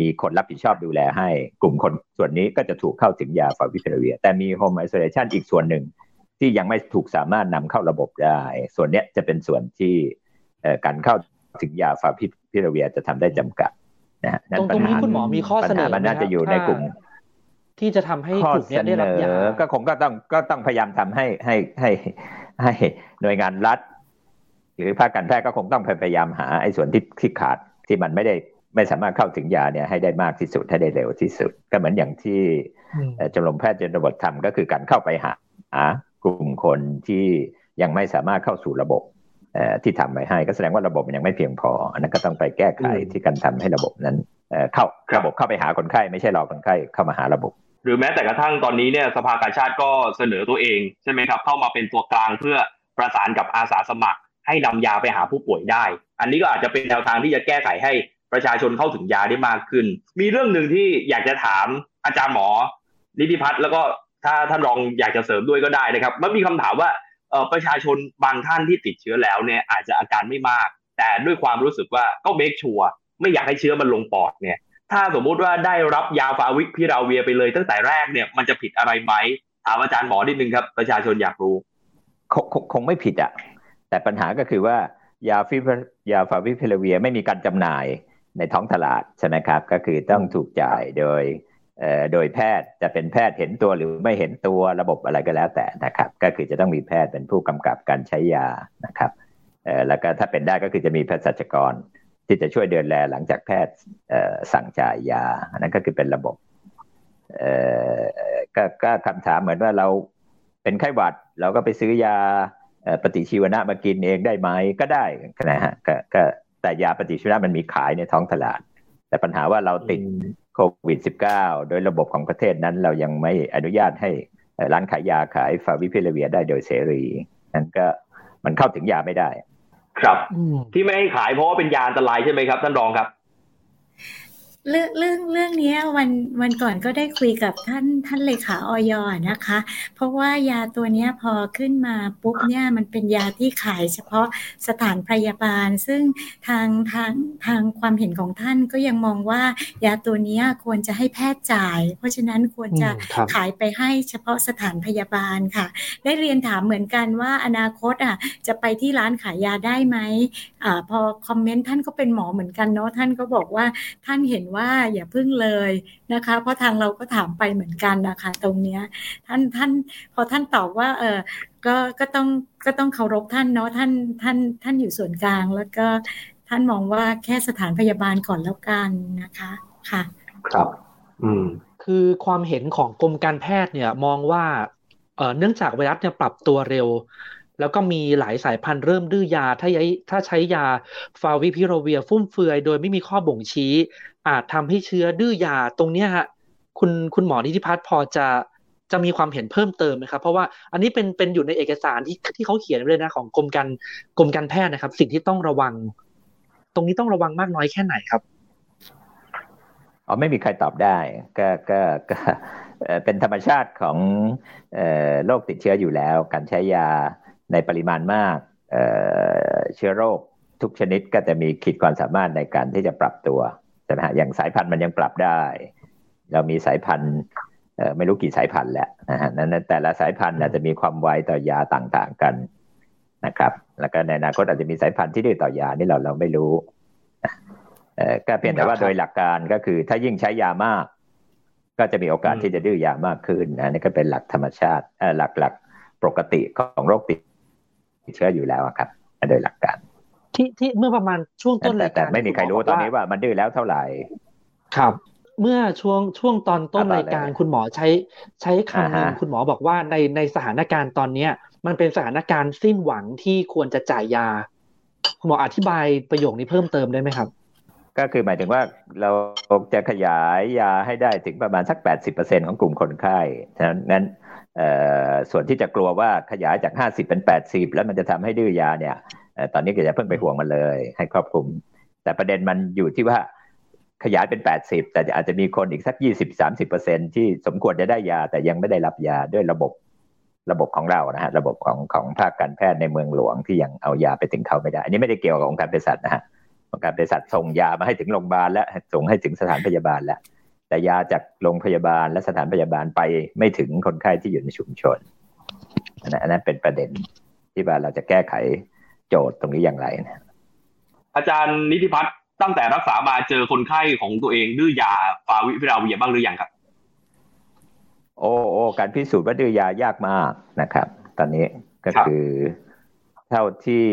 มีคนรับผิดชอบดูแลให้กลุ่มคนส่วนนี้ก็จะถูกเข้าถึงยาฟาวิพิราเวียแต่มี Home Isolation อีกส่วนหนึ่งที่ยังไม่ถูกสามารถนำเข้าระบบได้ส่วนนี้จะเป็นส่วนที่การเข้าถึงยาฟาวิพิราเวียจะทำได้จำกัดนะตรงนี้คุณหมอมีข้อเสนอมันน่าจะอยู่ในกลุ่มที่จะทำให้กลุ่มนี้ได้รับยาก็คงก็ต้องก็ต้องพยายามทำให้ให้ให้ให้หน่วยงานรัฐหรือภาคการแพทย์ก็คงต้องพยายามหาไอ้ส่วนที่ที่ขาดที่มันไม่ได้ไม่สามารถเข้าถึงยาเนี่ยให้ได้มากที่สุดให้ได้เร็วที่สุดก็เหมือนอย่างที่ชมรมแพทย์ชนบททำก็คือการเข้าไปหากลุ่มคนที่ยังไม่สามารถเข้าสู่ระบบที่ทำไว้ให้ก็แสดงว่าระบบมันยังไม่เพียงพออันนั้นก็ต้องไปแก้ไขที่การทำให้ระบบนั้นเข้าระบบเข้าไปหาคนไข้ไม่ใช่รอคนไข้เข้ามาหาระบบหรือแม้แต่กระทั่งตอนนี้เนี่ยสภากาชาดก็เสนอตัวเองใช่ไหมครับเข้ามาเป็นตัวกลางเพื่อประสานกับอาสาสมัครให้นำยาไปหาผู้ป่วยได้อันนี้ก็อาจจะเป็นแนวทางที่จะแก้ไขให้ประชาชนเข้าถึงยาได้มากขึ้นมีเรื่องนึงที่อยากจะถามอาจารย์หมอนิติพัฒน์แล้วก็ถ้าท่านรองอยากจะเสริมด้วยก็ได้นะครับมันมีคำถามว่าประชาชนบางท่านที่ติดเชื้อแล้วเนี่ยอาจจะอาการไม่มากแต่ด้วยความรู้สึกว่าก็เมคชัวร์ไม่อยากให้เชื้อมันลงปอดเนี่ยถ้าสมมติว่าได้รับยาฟาวิพิราเวียไปเลยตั้งแต่แรกเนี่ยมันจะผิดอะไรไหมถามอาจารย์หมอนิดนึงครับประชาชนอยากรู้คงไม่ผิดอ่ะแต่ปัญหาก็คือว่ายาฟิยาฟาวิพิราเวียไม่มีการจำหน่ายในท้องตลาดใช่ไหมครับก็คือต้องถูกจ่ายโดยเอ่อโดยแพทย์จะเป็นแพทย์เห็นตัวหรือไม่เห็นตัวระบบอะไรก็แล้วแต่นะครับก็คือจะต้องมีแพทย์เป็นผู้กำกับการใช้ยานะครับเอ่อแล้วก็ถ้าเป็นได้ก็คือจะมีเภสัชกรที่จะช่วยดูแลหลังจากแพทย์เอ่อสั่งจ่ายยาอันนั้นก็คือเป็นระบบเอ่อก็ก็คำถามเหมือนว่าเราเป็นไข้หวัดเราก็ไปซื้อยาปฏิชีวนะมากินเองได้ไหมก็ได้นะฮะก็ก็แต่ยาปฏิชีวนะมันมีขายในท้องตลาดแต่ปัญหาว่าเราติดโควิด สิบเก้า โดยระบบของประเทศนั้นเรายังไม่อนุญาตให้ร้านขายยาขายฟาวิพิราเวียได้โดยเสรีนั้นก็มันเข้าถึงยาไม่ได้ครับที่ไม่ให้ขายเพราะว่าเป็นยาอันตรายใช่ไหมครับท่านรองครับเรื่องเรื่องเรื่องนี้วันวันก่อนก็ได้คุยกับท่านท่านเลขาอย.นะคะเพราะว่ายาตัวนี้พอขึ้นมาปุ๊บเนี่ยมันเป็นยาที่ขายเฉพาะสถานพยาบาลซึ่งทางทางทางความเห็นของท่านก็ยังมองว่ายาตัวนี้ควรจะให้แพทย์จ่ายเพราะฉะนั้นควรจะขายไปให้เฉพาะสถานพยาบาลค่ะได้เรียนถามเหมือนกันว่าอนาคตอ่ะจะไปที่ร้านขายยาได้ไหมอ่าพอคอมเมนต์ท่านก็เป็นหมอเหมือนกันเนาะท่านก็บอกว่าท่านเห็นว่าอย่าพึ่งเลยนะคะเพราะทางเราก็ถามไปเหมือนกันนะคะตรงเนี้ยท่านท่านพอท่านตอบว่าเออก็ก็ต้องก็ต้องเคารพท่านเนาะท่านท่านท่านอยู่ส่วนกลางแล้วก็ท่านมองว่าแค่สถานพยาบาลก่อนแล้วกันนะคะค่ะครับอืมคือความเห็นของกรมการแพทย์เนี่ยมองว่าเอ่อเนื่องจากไวรัสเนี่ยปรับตัวเร็วแล้วก็มีหลายสายพันธุ์เริ่มดื้อยาถ้าถ้าใช้ยาฟาวิพิราเวียฟุ่มเฟือยโดยไม่มีข้อบ่งชี้อาจทำให้เชื้อดื้อยาตรงเนี้ยฮะคุณคุณหมอนิติพัฒน์พอจะจะมีความเห็นเพิ่มเติมไหมครับเพราะว่าอันนี้เป็นเป็นอยู่ในเอกสารที่ที่เขาเขียนไว้เลยนะของกรมการกรมการแพทย์นะครับสิ่งที่ต้องระวังตรงนี้ต้องระวังมากน้อยแค่ไหนครับอ๋อไม่มีใครตอบได้ก็ก็ เป็นธรรมชาติของโรคติดเชื้ออยู่แล้วการใช้ยาในปริมาณมากเชื้อโรคทุกชนิดก็จะมีขีดความสามารถในการที่จะปรับตัวใช่ไหมฮะอย่างสายพันธุ์มันยังปรับได้เรามีสายพันธุ์ไม่รู้กี่สายพันธุ์แหละนะฮะนั้นแต่ละสายพันธุ์อาจจะมีความไวต่อยาต่างๆกันนะครับแล้วก็ในอนาคตอาจจะมีสายพันธุ์ที่ดื้อต่อยานี่เราเราไม่รู้ก็เพียงแต่ว่าโดยหลักการก็คือถ้ายิ่งใช้ยามากก็จะมีโอกาสที่จะดื้อยามากขึ้นนะนี่ก็เป็นหลักธรรมชาติหลักหลักปกติของโรคติดเชื้ออยู่แล้วครับโดยหลักการที่ที่เมื่อประมาณช่วงต้นรายการแต่ไม่มีใครรู้ตอนนี้ว่ามันดื้อแล้วเท่าไหร่ครับเมื่อช่วงช่วงตอนต้นรายการคุณหมอใช้ใช้คำนึงคุณหมอบอกว่าในในสถานการณ์ตอนนี้มันเป็นสถานการณ์สิ้นหวังที่ควรจะจ่ายยาคุณหมออธิบายประโยคนี้เพิ่มเติมได้ไหมครับก็คือหมายถึงว่าเราจะขยายยาให้ได้ถึงประมาณสัก แปดสิบเปอร์เซ็นต์ ของกลุ่มคนไข้ฉะนั้นส่วนที่จะกลัวว่าขยายจากห้าสิบเป็นแปดสิบแล้วมันจะทำให้ดื้อยาเนี่ยตอนนี้ก็อย่าเพิ่งไปห่วงมันเลยให้ครอบคลุมแต่ประเด็นมันอยู่ที่ว่าขยายเป็นแปดสิบแต่อาจจะมีคนอีกสัก ยี่สิบถึงสามสิบเปอร์เซ็นต์ ที่สมควรจะได้ยาแต่ยังไม่ได้รับยาด้วยระบบระบบของเรานะฮะระบบของของภาคการแพทย์ในเมืองหลวงที่ยังเอายาไปถึงเขาไม่ได้อันนี้ไม่ได้เกี่ยวกับองค์การเภสัชนะฮะองค์การเภสัชส่งยามาให้ถึงโรงพยาบาลแล้วส่งให้ถึงสถานพยาบาลแล้วแต่ยาจากโรงพยาบาลและสถานพยาบาลไปไม่ถึงคนไข้ที่อยู่ในชุมชนอันนั้นเป็นประเด็นที่ว่าเราจะแก้ไขโจทย์ตรงนี้อย่างไรนะอาจารย์นิติพัฒน์ตั้งแต่รักษามาเจอคนไข้ของตัวเองดื้อยาฟาวิพิราเวียบ้างหรือยังครับโอ้โอ้การพิสูจน์ว่าดื้อยายากมากนะครับตอนนี้ก็คือเท่าที่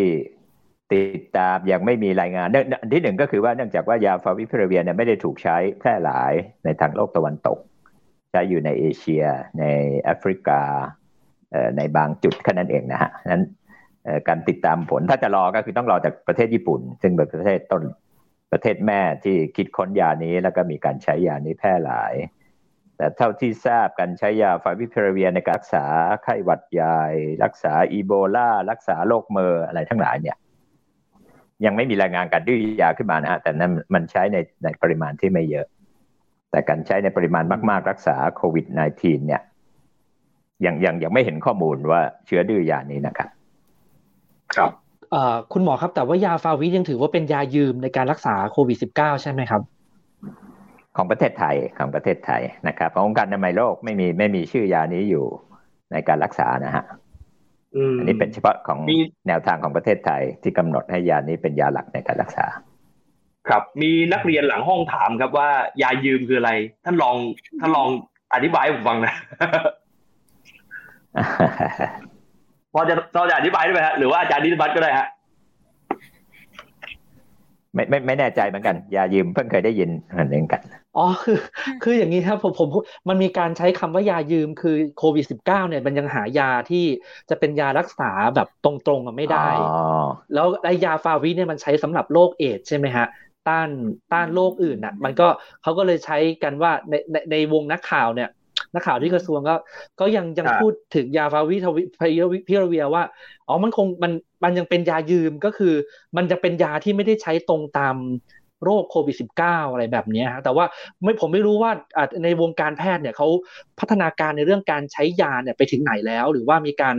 ติดตามยังไม่มีรายงานอันที่หนึ่งก็คือว่าเนื่องจากว่ายาฟาวิพิราเวียเนี่ยไม่ได้ถูกใช้แพร่หลายในทางโลกตะวันตกใช้อยู่ในเอเชียในแอฟริกาในบางจุดแค่นั้นเองนะฮะนั้นการติดตามผลถ้าจะรอก็คือต้องรอจากประเทศญี่ปุ่นซึ่งเป็นประเทศต้นประเทศแม่ที่คิดค้นยานี้แล้วก็มีการใช้ยานี้แพร่หลายแต่เท่าที่ทราบการใช้ยาฟาวิพิราเวียในการรักษาไข้หวัดใหญ่รักษาอีโบลารักษาโรคเมอร์อะไรทั้งหลายเนี่ยยังไม่มีรายงานการดื้อยาขึ้นมานะฮะแต่นั้นมันใช้ในในปริมาณที่ไม่เยอะแต่การใช้ในปริมาณมากๆรักษาโควิด สิบเก้า เนี่ยยังยังยังไม่เห็นข้อมูลว่าเชื้อดื้อยานี้นะครับครับคุณหมอครับแต่ว่ายาฟาวิยังถือว่าเป็นยายืมในการรักษาโควิด สิบเก้า ใช่ไหมครับของประเทศไทยของประเทศไทยนะครับขององค์การอนามัยโลกไม่มีไม่มีชื่อยานี้อยู่ในการรักษานะฮะอันนี้เป็นเฉพาะของแนวทางของประเทศไทยที่กำหนดให้ยานี้เป็นยาหลักในการรักษาครับมีนักเรียนหลังห้องถามครับว่ายายืมคืออะไรท่านลองท่านลองอธิบายให้ผมฟังนะ พอจะพอจะอธิบายได้ไหมฮะหรือว่าอาจารย์นิติพัฒน์ก็ได้ฮะไม่ไม่ไม่แน่ใจเหมือนกันยายืมเพิ่งเคยได้ยินเหมือนกันอ๋อคือคืออย่างนี้ครับผมผมมันมีการใช้คำว่ายายืมคือโควิด สิบเก้า เนี่ยมันยังหายาที่จะเป็นยารักษาแบบตรงๆไม่ได้แล้วไอ้ยาฟาวิเนี่ยมันใช้สำหรับโรคเอดส์ใช่ไหมฮะต้านต้านโรคอื่นน่ะมันก็เขาก็เลยใช้กันว่าในในในวงนักข่าวเนี่ยนักข่าวที่กระทรวงก็ก็ยังยังพูดถึงยาฟาวิพิราเวียว่าอ๋อมันคงมันมันยังเป็นยายืมก็คือมันจะเป็นยาที่ไม่ได้ใช้ตรงตามโรคโควิด สิบเก้า อะไรแบบนี้ฮะแต่ว่าไม่ผมไม่รู้ว่าในวงการแพทย์เนี่ยเขาพัฒนาการในเรื่องการใช้ยาเนี่ยไปถึงไหนแล้วหรือว่ามีการ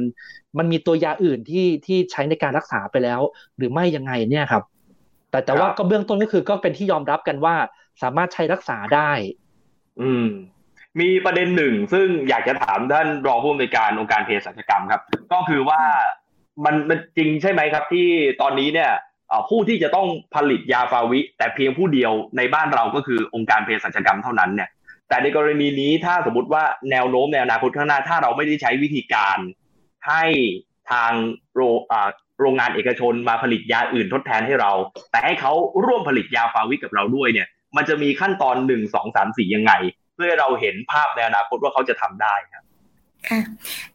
มันมีตัวยาอื่นที่ที่ใช้ในการรักษาไปแล้วหรือไม่ยังไงเนี่ยครับแต่แต่ว่าก็เบื้องต้นก็คือก็เป็นที่ยอมรับกันว่าสามารถใช้รักษาได้อืมมีประเด็นหนึ่งซึ่งอยากจะถามท่านรองผู้อำนวยการองค์การเภสัชกรรมครับก็คือว่ามันมันจริงใช่ไหมครับที่ตอนนี้เนี่ยผู้ที่จะต้องผลิตยาฟาวิแต่เพียงผู้เดียวในบ้านเราก็คือองค์การเภสัชกรรมเท่านั้นเนี่ยแต่ในกรณีนี้ถ้าสมมติว่าแนวโน้มในอนาคตข้างหน้าถ้าเราไม่ได้ใช้วิธีการให้ทางโรงโรงงานเอกชนมาผลิตยาอื่นทดแทนให้เราแต่ให้เขาร่วมผลิตยาฟาวิกับเราด้วยเนี่ยมันจะมีขั้นตอนหนึ่งสองสามสี่ยังไงเพื่อเราเห็นภาพในอนาคตว่าเขาจะทำได้ครับค่ะ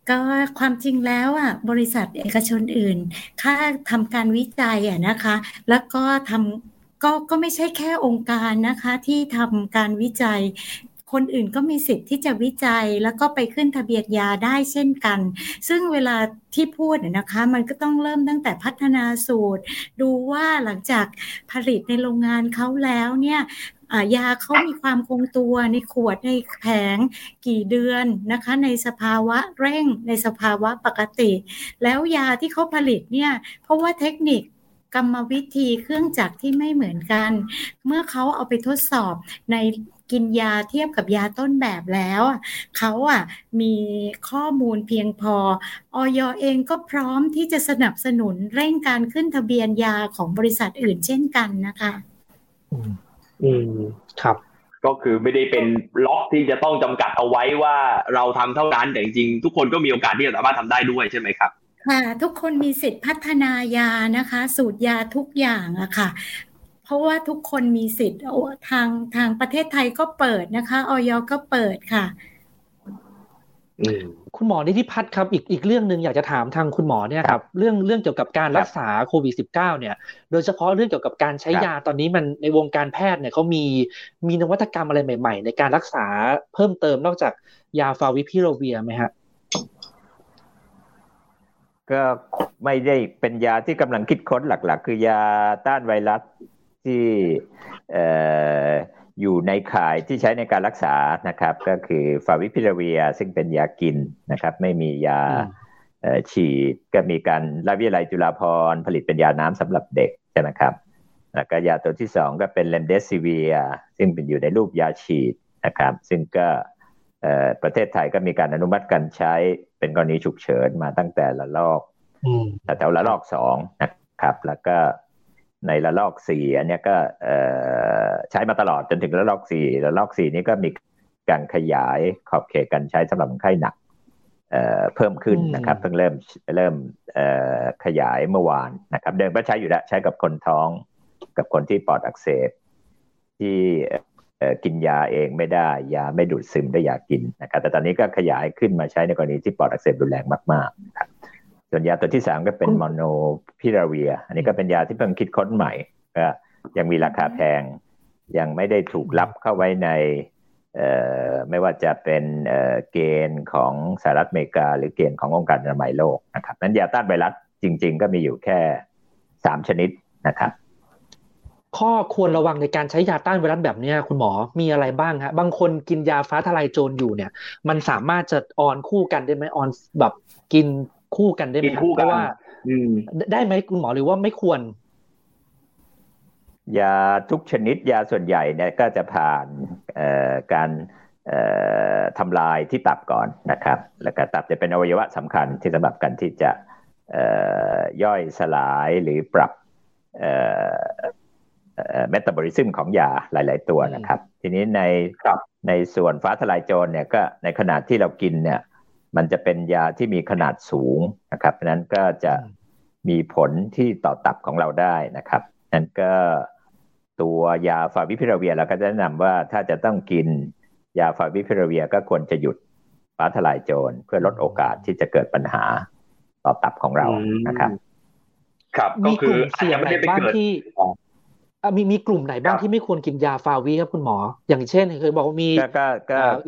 ก็ความจริงแล้วอ่ะบริษัทเอกชนอื่นถ้าทำการวิจัยอ่ะนะคะแล้วก็ทำก็ก็ไม่ใช่แค่องค์การนะคะที่ทำการวิจัย คนอื่นก็มีสิทธิ์ที่จะวิจัยแล้วก็ไปขึ้นทะเบียนยาได้เช่นกันซึ่งเวลาที่พูดเนี่ยนะคะมันก็ต้องเริ่มตั้งแต่พัฒนาสูตรดูว่าหลังจากผลิตในโรงงานเขาแล้วเนี่ยยาเขามีความคงตัวในขวดในแผงกี่เดือนนะคะในสภาวะเร่งในสภาวะปกติแล้วยาที่เขาผลิตเนี่ยเพราะว่าเทคนิคกรรมวิธีเครื่องจักรที่ไม่เหมือนกันเมื่อเขาเอาไปทดสอบในกินยาเทียบกับยาต้นแบบแล้วเขาอ่ะมีข้อมูลเพียงพออย.เองก็พร้อมที่จะสนับสนุนเร่งการขึ้นทะเบียนยาของบริษัทอื่นเช่นกันนะคะอืมครับก็คือไม่ได้เป็นล็อกที่จะต้องจำกัดเอาไว้ว่าเราทำเท่านั้นแต่จริงๆทุกคนก็มีโอกาสที่จะสามารถทำได้ด้วยใช่ไหมครับค่ะทุกคนมีสิทธิ์พัฒนายานะคะสูตรยาทุกอย่างอะค่ะเพราะว่าทุกคนมีสิทธิ์ทางทางประเทศไทยก็เปิดนะคะอย.ก็เปิดค่ะคุณหมอนิธิพัฒน์ครับอีกอีกเรื่องนึงอยากจะถามทางคุณหมอเนี่ยครับเรื่องเรื่องเกี่ยวกับการรักษาโควิดสิบเก้าเนี่ยโดยเฉพาะเรื่องเกี่ยวกับการใช้ยาตอนนี้มันในวงการแพทย์เนี่ยเขามีมีนวัตกรรมอะไรใหม่ๆในการรักษาเพิ่มเติมนอกจากยาฟาวิพิโรเวียมั้ยฮะก็ไม่ได้เป็นยาที่กำลังคิดค้นหลักๆคือยาต้านไวรัสที่เอ่ออยู่ในข่ายที่ใช้ในการรักษานะครับก็คือฟาวิพิราเวียซึ่งเป็นยากินนะครับไม่มียาฉีดก็มีการราชวิทยาลัยจุฬาภรณ์ผลิตเป็นยาน้ำสำหรับเด็กใช่ไหมครับแล้วก็ยาตัวที่สองก็เป็นเรมเดซิเวียซึ่งเป็นอยู่ในรูปยาฉีดนะครับซึ่งก็ประเทศไทยก็มีการอนุมัติการใช้เป็นกรณีฉุกเฉินมาตั้งแต่ละลอกแต่แต่ละลอกสองนะครับแล้วก็ในระลอกสี่อันนี้ก็ใช้มาตลอดจนถึงระลอกสี่ระลอกสี่นี้ก็มีการขยายขอบเขตการใช้สำหรับคนไข้หนัก เ, เพิ่มขึ้นนะครับเพิ่งเริ่มเริ่มขยายเมื่อวานนะครับเดิมก็ใช้อยู่แล้วใช้กับคนท้องกับคนที่ปอดอักเสบที่กินยาเองไม่ได้ยาไม่ดูดซึมได้ยากินนะครับแต่ตอนนี้ก็ขยายขึ้นมาใช้ในกรณีที่ปอดอักเสบรุนแรงมากๆนะครับส่วนยาตัวที่สามก็เป็นโมโนพิราเวียอันนี้ก็เป็นยาที่เพิ่งคิดค้นใหม่ก็ยังมีราคาแพงยังไม่ได้ถูกรับเข้าไว้ในไม่ว่าจะเป็นเกณฑ์ของสหรัฐอเมริกาหรือเกณฑ์ขององค์การอนามัยโลกนะครับนั้นยาต้านไวรัสจริงๆก็มีอยู่แค่สามชนิดนะครับข้อควรระวังในการใช้ยาต้านไวรัสแบบนี้คุณหมอมีอะไรบ้างฮะบางคนกินยาฟ้าทะลายโจรอยู่เนี่ยมันสามารถจะออนคู่กันได้ไหมออนแบบกินคู่กันได้ไหมเพราะว่าได้ไหมคุณหมอหรือว่าไม่ควรยาทุกชนิดยาส่วนใหญ่เนี่ยก็จะผ่านการทำลายที่ตับก่อนนะครับแล้วก็ตับจะเป็นอวัยวะสำคัญที่สำหรับการที่จะย่อยสลายหรือปรับเมตาบอลิซึมของยาหลายๆตัวนะครับทีนี้ในในส่วนฟ้าทะลายโจรเนี่ยก็ในขนาดที่เรากินเนี่ยมันจะเป็นยาที่มีขนาดสูงนะครับเพราะนั้นก็จะมีผลที่ต่อตับของเราได้นะครับนั้นก็ตัวยาฟาวิพิราเวียเราก็จะแนะนำว่าถ้าจะต้องกินยาฟาวิพิราเวียก็ควรจะหยุดฟ้าทะลายโจรเพื่อลดโอกาสที่จะเกิดปัญหาต่อตับของเรานะครับครับก็คือเสี่ยงไหนบ้างที่มีมีกลุ่มไหนบ้างที่ไม่ควรกินยาฟาวิครับคุณหมออย่างเช่นเคยบอกว่ามี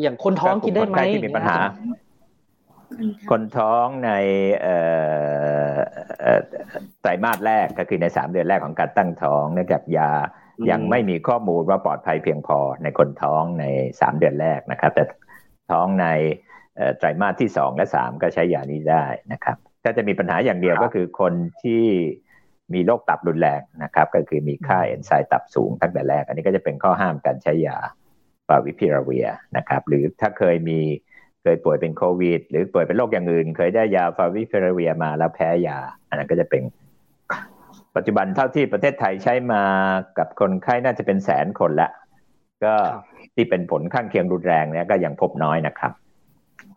อย่างคนท้องกินได้ไหมที่มีปัญหาคนท้องในไตรมาสแรกก็คือในสามเดือนแรกของการตั้งท้องเนื่องจากยายังไม่มีข้อมูลว่าปลอดภัยเพียงพอในคนท้องในสามเดือนแรกนะครับแต่ท้องในไตรมาสที่สองและสามก็ใช้ยานี้ได้นะครับก็จะมีปัญหาอย่างเดียวก็คือคนที่มีโรคตับรุนแรงนะครับก็คือมีค่าเอนไซม์ตับสูงตั้งแต่แรกอันนี้ก็จะเป็นข้อห้ามการใช้ยาฟาวิพิราเวียนะครับหรือถ้าเคยมีเคยป่วยเป็นโควิดหรือป่วยเป็นโรคอย่างอื่นเคยได้ยาฟาวิพิราเวียมาแล้วแพ้ยาอันนั้นก็จะเป็นปัจจุบันเท่าที่ประเทศไทยใช้มากับคนไข้น่าจะเป็นแสนคนละก็ที่เป็นผลข้างเคียงรุนแรงเนี่ยก็ยังพบน้อยนะครับ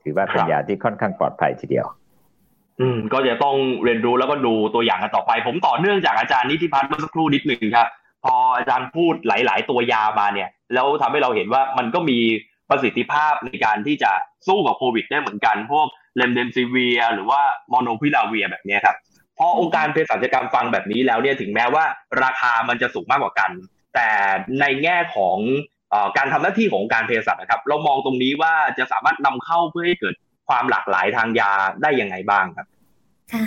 ถือว่าเป็นยาที่ค่อนข้างปลอดภัยทีเดียวอืมก็จะต้องเรียนรู้แล้วก็ดูตัวอย่างกันต่อไปผมต่อเนื่องจากอาจารย์นิธิพัฒน์เมื่อสักครู่นิดนึงครับพออาจารย์พูดหลายๆตัวยามาเนี่ยแล้วทำให้เราเห็นว่ามันก็มีประสิทธิภาพในการที่จะสู้กับโควิดได้เหมือนกันพวกเลมเดมซิเวียหรือว่าโมโนพิราเวียแบบนี้ครับพอองค์การเภสัชกรรมฟังแบบนี้แล้วเนี่ยถึงแม้ว่าราคามันจะสูงมากกว่ากันแต่ในแง่ของ การทำหน้าที่ของการเภสัชนะครับเรามองตรงนี้ว่าจะสามารถนำเข้าเพื่อให้เกิดความหลากหลายทางยาได้ยังไงบ้างครับค่ะ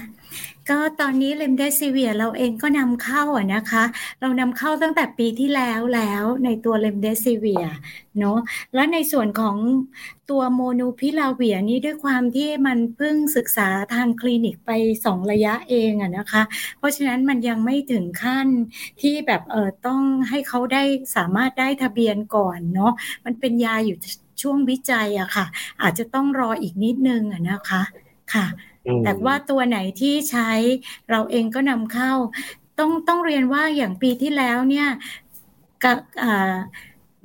ก็ตอนนี้เลมเดซิเวียเราเองก็นำเข้าอ่ะนะคะเรานำเข้าตั้งแต่ปีที่แล้วแล้วในตัวเลมเดซิเวียเนาะและในส่วนของตัวโมนูพิลาเวียนี้ด้วยความที่มันเพิ่งศึกษาทางคลินิกไปสองระยะเองอ่ะนะคะเพราะฉะนั้นมันยังไม่ถึงขั้นที่แบบเออต้องให้เขาได้สามารถได้ทะเบียนก่อนเนาะมันเป็นยาอยู่ช่วงวิจัยอะค่ะอาจจะต้องรออีกนิดนึงอ่ะนะคะค่ะแต่ว่าตัวไหนที่ใช้เราเองก็นำเข้าต้องต้องเรียนว่าอย่างปีที่แล้วเนี่ยกับ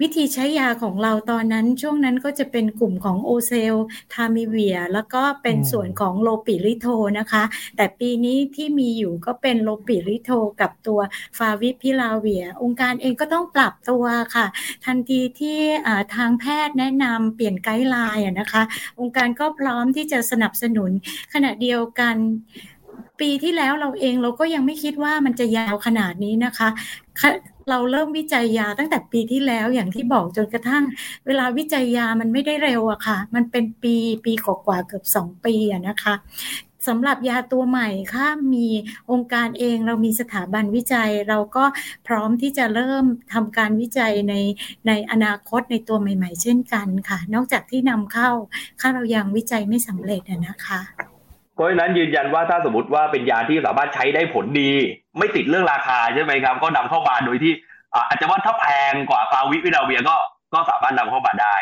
วิธีใช้ยาของเราตอนนั้นช่วงนั้นก็จะเป็นกลุ่มของโอเซลทามิเวียแล้วก็เป็นส่วนของโลปิริโทนะคะแต่ปีนี้ที่มีอยู่ก็เป็นโลปิริโทกับตัวฟาวิพิลาเวียองค์การเองก็ต้องปรับตัวค่ะทันทีที่ทางแพทย์แนะนำเปลี่ยนไกด์ไลน์นะคะองค์การก็พร้อมที่จะสนับสนุนขณะเดียวกันปีที่แล้วเราเองเราก็ยังไม่คิดว่ามันจะยาวขนาดนี้นะคะเราเริ่มวิจัยยาตั้งแต่ปีที่แล้วอย่างที่บอกจนกระทั่งเวลาวิจัยยามันไม่ได้เร็วอะค่ะมันเป็นปีปีกว่าๆเกือบสองปีอะนะคะสำหรับยาตัวใหม่ค่ะมีองค์การเองเรามีสถาบันวิจัยเราก็พร้อมที่จะเริ่มทำการวิจัยในในอนาคตในตัวใหม่ๆเช่นกันค่ะนอกจากที่นำเข้าค่ะเรายังวิจัยไม่สำเร็จอะนะคะเพราะฉะนั้นยืนยันว่าถ้าสมมติว่าเป็นยาที่สามารถใช้ได้ผลดีไม่ติดเรื่องราคาใช่ไหมครับก็นำเข้ามาโดยที่อาจจะว่าถ้าแพงกว่าฟาวิพิลาเวียก็ก็สามารถนำเข้ามาได้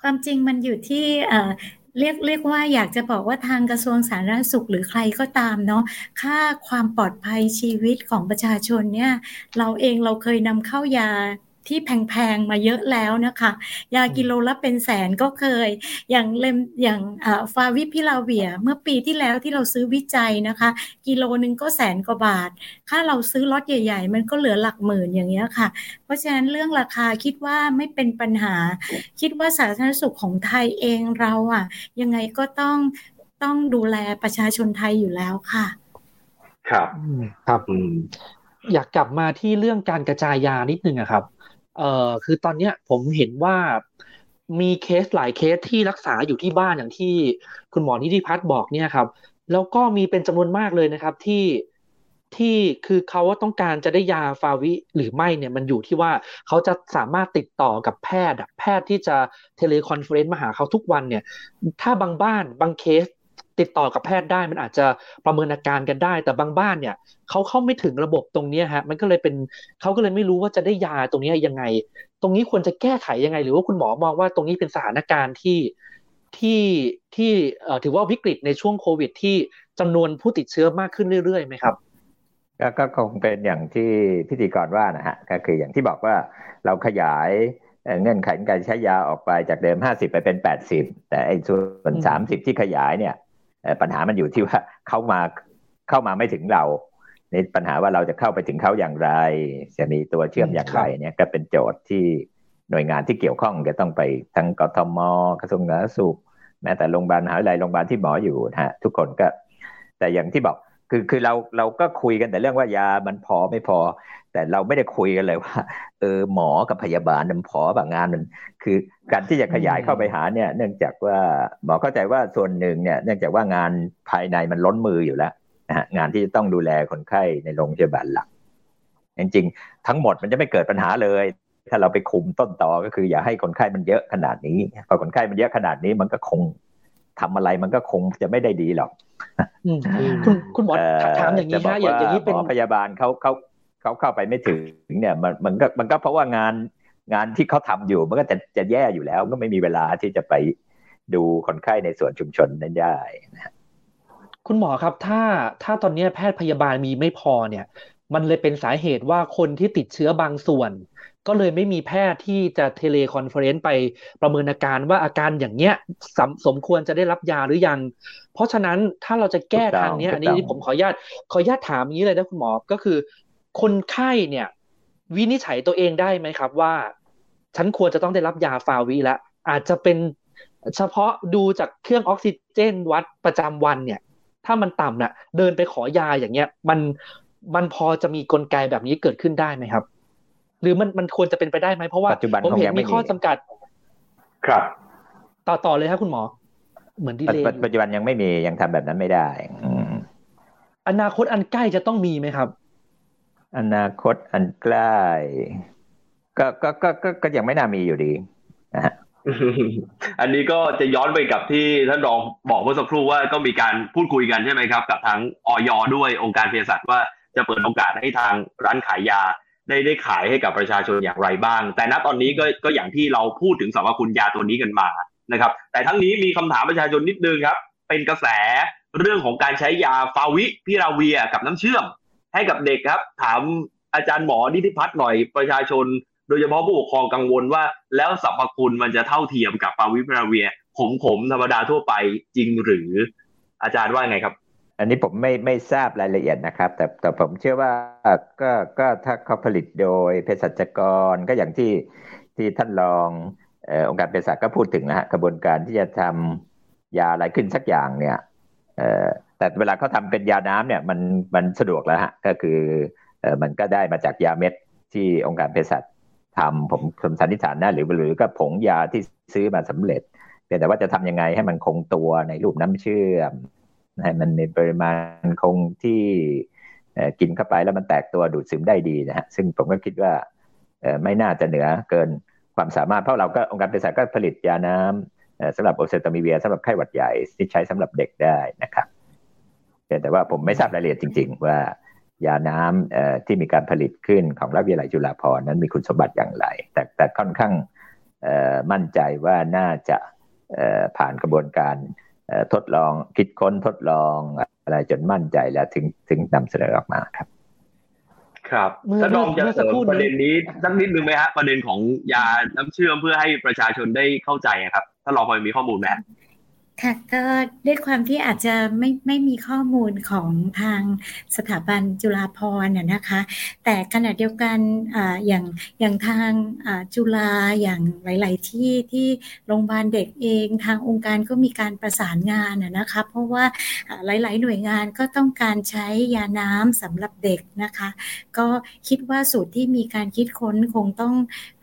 ความจริงมันอยู่ที่เรียกเรียกว่าอยากจะบอกว่าทางกระทรวงสาธารณสุขหรือใครก็ตามเนาะค่าความปลอดภัยชีวิตของประชาชนเนี่ยเราเองเราเคยนำเข้ายาที่แพงๆมาเยอะแล้วนะคะยากิโลละเป็นแสนก็เคยอย่างเลมอย่างฟาวิพิลาเวียเมื่อปีที่แล้วที่เราซื้อวิจัยนะคะกิโลนึงก็แสนกว่าบาทถ้าเราซื้อล็อตใหญ่ๆมันก็เหลือหลักหมื่นอย่างเงี้ยค่ะเพราะฉะนั้นเรื่องราคาคิดว่าไม่เป็นปัญหาคิดว่าสาธารณสุขของไทยเองเราอ่ะยังไงก็ต้องต้องดูแลประชาชนไทยอยู่แล้วค่ะครับครับอยากกลับมาที่เรื่องการกระจายยานิดนึงอะครับเอ่อคือตอนเนี้ยผมเห็นว่ามีเคสหลายเคสที่รักษาอยู่ที่บ้านอย่างที่คุณหมอนิติพัฒน์บอกเนี่ยครับแล้วก็มีเป็นจำนวนมากเลยนะครับที่ที่คือเขาว่าต้องการจะได้ยาฟาวิหรือไม่เนี่ยมันอยู่ที่ว่าเขาจะสามารถติดต่อกับแพทย์แพทย์ที่จะเทเลคอนเฟอเรนซ์มาหาเขาทุกวันเนี่ยถ้าบางบ้านบางเคสติดต่อกับแพทย์ได้มันอาจจะประเมินอาการกันได้แต่บางบ้านเนี่ยเขาเข้าไม่ถึงระบบตรงนี้ฮะมันก็เลยเป็นเขาก็เลยไม่รู้ว่าจะได้ยาตรงนี้ยังไงตรงนี้ควรจะแก้ไขยังไงหรือว่าคุณหมอมองว่าตรงนี้เป็นสถานการณ์ที่ที่ที่เอ่อถือว่าวิกฤตในช่วงโควิดที่จำนวนผู้ติดเชื้อมากขึ้นเรื่อยๆไหมครับก็คงเป็นอย่างที่พิธีกรว่านะฮะก็คืออย่างที่บอกว่าเราขยายเงื่อนไขการใช้ยาออกไปจากเดิมห้าสิบไปเป็นแปดสิบแต่ไอ้ส่วนสามสิบที่ขยายเนี่ยปัญหามันอยู่ที่ว่าเข้ามาเข้ามาไม่ถึงเราในปัญหาว่าเราจะเข้าไปถึงเขาอย่างไรจะมีตัวเชื่อมอย่างไรเนี่ยก็เป็นโจทย์ที่หน่วยงานที่เกี่ยวข้องจะต้องไปทั้งกทม.กระทรวงสาธารณสุขแม้แต่โรงพยาบาลมหาวิทยาลัยโรงพยาบาลที่หมออยู่นะฮะทุกคนก็แต่อย่างที่บอกคือคือเราเราก็คุยกันแต่เรื่องว่ายามันพอไม่พอแต่เราไม่ได้คุยกันเลยว่าเออหมอกับพยาบาลมันพอป่ะงานมันคือการที่จะขยายเข้าไปหาเนี่ยเนื่องจากว่าหมอเข้าใจว่าส่วนหนึ่งเนี่ยเนื่องจากว่างานภายในมันล้นมืออยู่แล้วนะฮะงานที่จะต้องดูแลคนไข้ในโรงพยาบาลหลักจริงๆทั้งหมดมันจะไม่เกิดปัญหาเลยถ้าเราไปคุมต้นตอก็คืออย่าให้คนไข้มันเยอะขนาดนี้พอคนไข้มันเยอะขนาดนี้มันก็คงทำอะไรมันก็คงจะไม่ได้ดีหรอกคุณคุณหมอถามอย่างนี้ฮะอย่างนี้เป็นพยาบาลเขาเขาเขาเข้าไปไม่ถึงเนี่ยมันมันก็มันก็เพราะว่างานงานที่เขาทำอยู่มันก็จะจะแย่อยู่แล้วก็ไม่มีเวลาที่จะไปดูคนไข้ในส่วนชุมชนนั้นได้นะคุณหมอครับถ้าถ้าตอนนี้แพทย์พยาบาลมีไม่พอเนี่ยมันเลยเป็นสาเหตุว่าคนที่ติดเชื้อบางส่วนก็เลยไม่มีแพทย์ที่จะเทเลคอนเฟอเรนซ์ไปประเมินอาการว่าอาการอย่างเนี้ยสมควรจะได้รับยาหรือยังเพราะฉะนั้นถ้าเราจะแก้ทางเนี้ยอันนี้ผมขออนุญาตขออนุญาตถามอย่างนี้เลยนะคุณหมอก็คือคนไข้เนี่ยวินิจฉัยตัวเองได้ไหมครับว่าฉันควรจะต้องได้รับยาฟาวิแล้วอาจจะเป็นเฉพาะดูจากเครื่องออกซิเจนวัดประจำวันเนี่ยถ้ามันต่ำน่ะเดินไปขอยาอย่างเงี้ยมันมันพอจะมีกลไกแบบนี้เกิดขึ้นได้ไหมครับ หรือมันมันควรจะเป็นไปได้ไหมเพราะว่าผมเห็นมีข้อจำกัดครับต่อต่อเลยครับคุณหมอเหมือนดีเลย์ปัจจุบันยังไม่มียังทำแบบนั้นไม่ได้อนาคตอันใกล้จะต้องมีไหมครับอนาคตอันใกล้ก็ก็ก็ก็ยังไม่น่ามีอยู่ดีนะฮะอันนี้ก็จะย้อนไปกับที่ท่านรองบอกเมื่อสักครู่ว่าก็มีการพูดคุยกันใช่ไหมครับกับทั้งอย.ด้วยองค์การเภสัชว่าจะเปิดโอกาสให้ทางร้านขายยาได้ได้ขายให้กับประชาชนอย่างไรบ้างแต่ณตอนนี้ก็ก็อย่างที่เราพูดถึงสรรพคุณยาตัวนี้กันมานะครับแต่ทั้งนี้มีคำถามประชาชนนิดนึงครับเป็นกระแสเรื่องของการใช้ยาฟาวิพิราเวียกับน้ำเชื่อมให้กับเด็กครับถามอาจารย์หมอนิติพัฒน์หน่อยประชาชนโดยเฉพาะผู้ปกครองกังวลว่าแล้วสรรพคุณมันจะเท่าเทียมกับฟาวิพิราเวียขมๆธรรมดาทั่วไปจริงหรืออาจารย์ว่าไงครับอันนี้ผมไม่ไม่ทราบรายละเอียดนะครับแต่แต่ผมเชื่อว่าก็ก็ถ้าเขาผลิตโดยเภสัชกรก็อย่างที่ที่ท่านรองเอ่อองค์การเภสัชก็พูดถึงนะฮะกระบวนการที่จะทำยาอะไรขึ้นสักอย่างเนี่ยเอ่อแต่เวลาเขาทำเป็นยาน้ำเนี่ยมันมันสะดวกแล้วฮะก็คือเอ่อมันก็ได้มาจากยาเม็ดที่องค์การเภสัชทำผมผมสันนิษฐานนะหรือหรือก็ผงยาที่ซื้อมาสำเร็จแต่ว่าจะทำยังไงให้มันคงตัวในรูปน้ำเชื่อมให้มันในปริมาณคงที่กินเข้าไปแล้วมันแตกตัวดูดซึมได้ดีนะฮะซึ่งผมก็คิดว่าไม่น่าจะเหนือเกินความสามารถเพราะเราก็องค์การเภสัชก็ผลิตยาน้ำสำหรับโอเซตามิเวียสำหรับไข้หวัดใหญ่ที่ใช้สำหรับเด็กได้นะครับแต่ว่าผมไม่ทราบรายละเอียดจริงๆว่ายาน้ำที่มีการผลิตขึ้นของราชวิทยาลัยจุฬาภรณ์นั้นมีคุณสมบัติอย่างไรแต่แต่ค่อนข้างมั่นใจว่าน่าจะผ่านกระบวนการทดลองคิดค้นทดลองอะไรจนมั่นใจแล้วถึงถึงนำเสนอออกมาครับครับท่านรองจะเสริมประเด็นนี้สักนิดนึงไหมฮะประเด็นของยาน้ำเชื่อมเพื่อให้ประชาชนได้เข้าใจครับท่านรองพอมีข้อมูลไหมค่ะก็ด้วยความที่อาจจะไม่ไม่มีข้อมูลของทางสถาบันจุฬาภรณ์นะคะแต่ขณะเดียวกันอ่าอย่างอย่างทางอ่าจุฬาอย่างหลายๆที่ที่โรงพยาบาลเด็กเองทางองค์การก็มีการประสานงานนะคะเพราะว่าหลายๆหน่วยงานก็ต้องการใช้ยาน้ำสำหรับเด็กนะคะก็คิดว่าสูตรที่มีการคิดค้นคงต้อง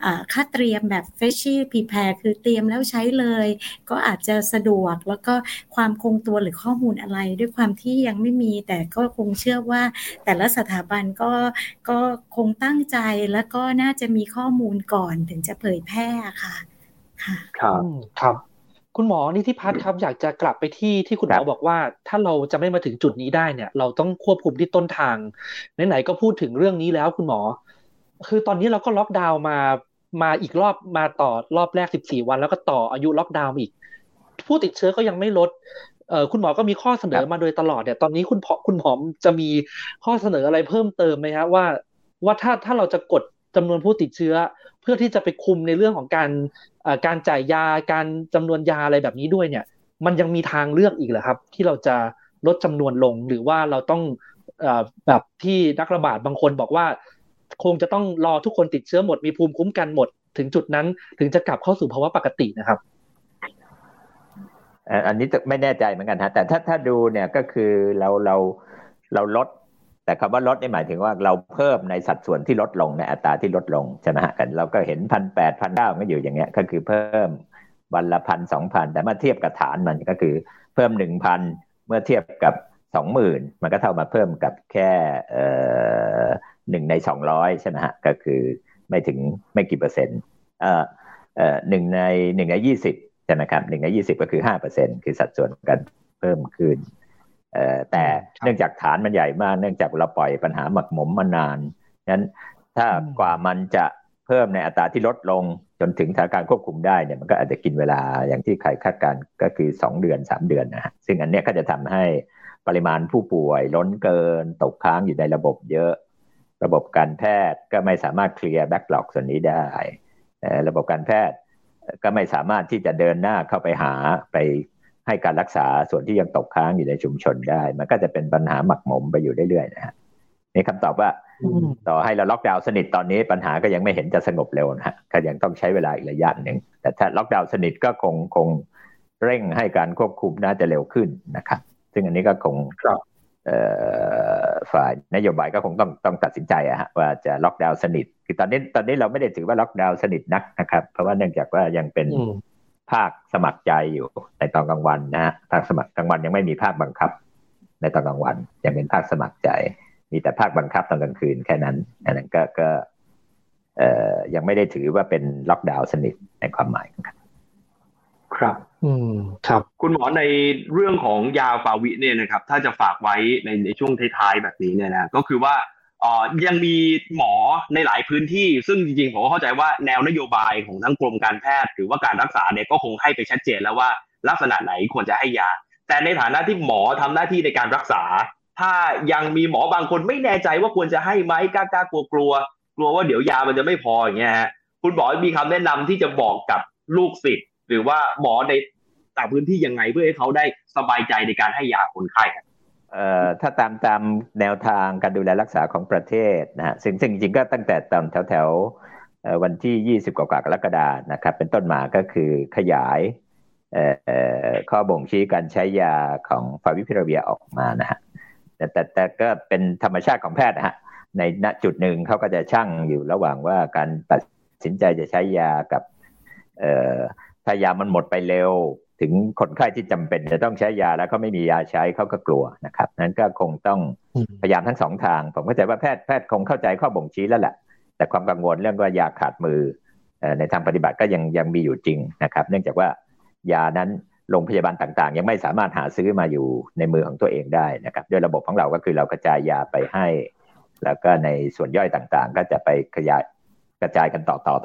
อ่าค่าเตรียมแบบ Freshly Prepare คือเตรียมแล้วใช้เลยก็อาจจะสะดวกแล้วก็ความคงตัวหรือข้อมูลอะไรด้วยความที่ยังไม่มีแต่ก็คงเชื่อว่าแต่ละสถาบันก็ก็คงตั้งใจแล้วก็น่าจะมีข้อมูลก่อนถึงจะเผยแพร่ค่ะค่ะครับครับคุณหมอนิติพัฒน์ครับอยากจะกลับไปที่ที่คุณหมอบอกว่าถ้าเราจะไม่มาถึงจุดนี้ได้เนี่ยเราต้องควบคุมที่ต้นทางไหนๆก็พูดถึงเรื่องนี้แล้วคุณหมอคือตอนนี้เราก็ล็อกดาวน์มามาอีกรอบมาต่อรอบแรกสิบสี่วันแล้วก็ต่ออายุล็อกดาวน์อีกผู้ติดเชื้อก็ยังไม่ลดเอ่อคุณหมอก็มีข้อเสนอมาโดยตลอดเนี่ยตอนนี้คุณคุณหมอจะมีข้อเสนออะไรเพิ่มเติมมั้ยฮะว่าว่าถ้าถ้าเราจะกดจำนวนผู้ติดเชื้อเพื่อที่จะไปคุมในเรื่องของการเอ่อการจ่ายยาการจำนวนยาอะไรแบบนี้ด้วยเนี่ยมันยังมีทางเลือกอีกเหรอครับที่เราจะลดจำนวนลงหรือว่าเราต้องเอ่อแบบที่นักระบาดบางคนบอกว่าคงจะต้องรอทุกคนติดเชื้อหมดมีภูมิคุ้มกันหมดถึงจุดนั้นถึงจะกลับเข้าสู่ภาวะปกตินะครับอันนี้ไม่แน่ใจเหมือนกันฮะแต่ถ้าถ้าดูเนี่ยก็คือเราเราเราลดแต่คำว่าลดนี่หมายถึงว่าเราเพิ่มในสัดส่วนที่ลดลงในอัตราที่ลดลงใช่ไหมฮะกันเราก็เห็น หนึ่งพันแปดร้อย หนึ่งพันเก้าร้อย ก็อยู่อย่างเงี้ยก็คือเพิ่มวันละ หนึ่งพัน สองพัน แต่เมื่อเทียบกับฐานมันก็คือเพิ่ม หนึ่งพัน เมื่อเทียบกับ สองหมื่น มันก็เท่ามาเพิ่มกับแค่เอ่อหนึ่งในสองร้อยใช่มั้ยฮะก็คือไม่ถึงไม่กี่เปอร์เซ็นต์เอ่อเอ่อหนึ่งในหนึ่งในยี่สิบใช่ไหมครับหนึ่งในยี่สิบก็คือ ห้าเปอร์เซ็นต์ คือสัดส่วนการเพิ่มขึ้นแต่เนื่องจากฐานมันใหญ่มากเนื่องจากเราปล่อยปัญหาหมักหมมมานานนั้นถ้ากว่ามันจะเพิ่มในอัตราที่ลดลงจนถึงสถานการณ์ควบคุมได้เนี่ยมันก็อาจจะกินเวลาอย่างที่ใครคาดการณ์ก็คือสองเดือนสามเดือนนะฮะซึ่งอันเนี้ยก็จะทำให้ปริมาณผู้ป่วยล้นเกินตกค้างอยู่ในระบบเยอะระบบการแพทย์ก็ไม่สามารถเคลียร์แบ็คล็อกส่วนนี้ได้ระบบการแพทย์ก็ไม่สามารถที่จะเดินหน้าเข้าไปหาไปให้การรักษาส่วนที่ยังตกค้างอยู่ในชุมชนได้มันก็จะเป็นปัญหาหมักหมมไปอยู่เรื่อยๆนะฮะนี่คำตอบว่าต่อให้เราล็อกดาวน์สนิทตอนนี้ปัญหาก็ยังไม่เห็นจะสงบเร็วนะฮะก็ยังต้องใช้เวลาอีกระยะหนึ่งแต่ถ้าล็อกดาวน์สนิทก็คงคงเร่งให้การควบคุมน่าจะเร็วขึ้นนะครับซึ่งอันนี้ก็คง ฝ่ายนโยบายก็คงต้องต้องตัดสินใจอะฮะว่าจะล็อกดาวน์สนิทคือตอนนี้ตอนนี้เราไม่ได้ถือว่าล็อกดาวน์สนิทนักนะครับเพราะว่าเนื่องจากว่ายังเป็นภาคสมัครใจอยู่ในตอนกลางวันนะฮะภาคสมัครกลางวันยังไม่มีภาคบังคับในตอนกลางวันยังเป็นภาคสมัครใจมีแต่ภาคบังคับตอนกลางคืนแค่นั้นอันนั้นก็ก็เอ่อยังไม่ได้ถือว่าเป็นล็อกดาวน์สนิทในความหมายครับครับอืมครับคุณหมอในเรื่องของยาฟาวิเนี่ยนะครับถ้าจะฝากไว้ในในช่วงท้ายๆแบบนี้เนี่ยนะก็คือว่าเอ่อยังมีหมอในหลายพื้นที่ซึ่งจริงๆผมก็เข้าใจว่าแนวนโยบายของทั้งกรมการแพทย์หรือว่าการรักษาเนี่ยก็คงให้ไปชัดเจนแล้วว่าลักษณะไหนควรจะให้ยาแต่ในฐานะที่หมอทำหน้าที่ในการรักษาถ้ายังมีหมอบางคนไม่แน่ใจว่าควรจะให้ไหมกล้าๆกลัวๆ กลัว กลัวว่าเดี๋ยวยามันจะไม่พออย่างเงี้ยฮะคุณหมอมีคำแนะนำที่จะบอกกับลูกศิษย์หรือว่าหมอในต่างพื้นที่ยังไงเพื่อให้เขาได้สบายใจในการให้ยาคนไข้ครับเอ่อถ้าตามตามแนวทางการดูแลรักษาของประเทศนะฮะซึ่งจริงๆก็ตั้งแต่ตอนแถวๆวันที่ยี่สิบกว่ากรกฎาคมนะครับเป็นต้นมาก็คือขยายเอ่อข้อบ่งชี้การใช้ยาของฟาวิพิราเวียออกมานะฮะแต่แต่แต่ก็เป็นธรรมชาติของแพทย์นะฮะในณจุดหนึ่งเขาก็จะชั่งอยู่ระหว่างว่าการตัดสินใจจะใช้ยากับเอ่อถ้ายามันหมดไปเร็วถึงคนไข้ที่จำเป็นจะต้องใช้ยาแล้วเขาไม่มียาใช้เขาก็กลัวนะครับนั้นก็คงต้องพยายามทั้งสองทางผมเข้าใจว่าแพทย์แพทย์คงเข้าใจข้อบ่งชี้แล้วแหละแต่ความกังวลเรื่องว่ายาขาดมือในทางปฏิบัติก็ยังยังมีอยู่จริงนะครับเนื่องจากว่ายานั้นโรงพยาบาลต่างๆยังไม่สามารถหาซื้อมาอยู่ในมือของตัวเองได้นะครับด้วยระบบของเราก็คือเรากระจายยาไปให้แล้วก็ในส่วนย่อยต่างๆก็จะไปขยายกระจายกันต่อ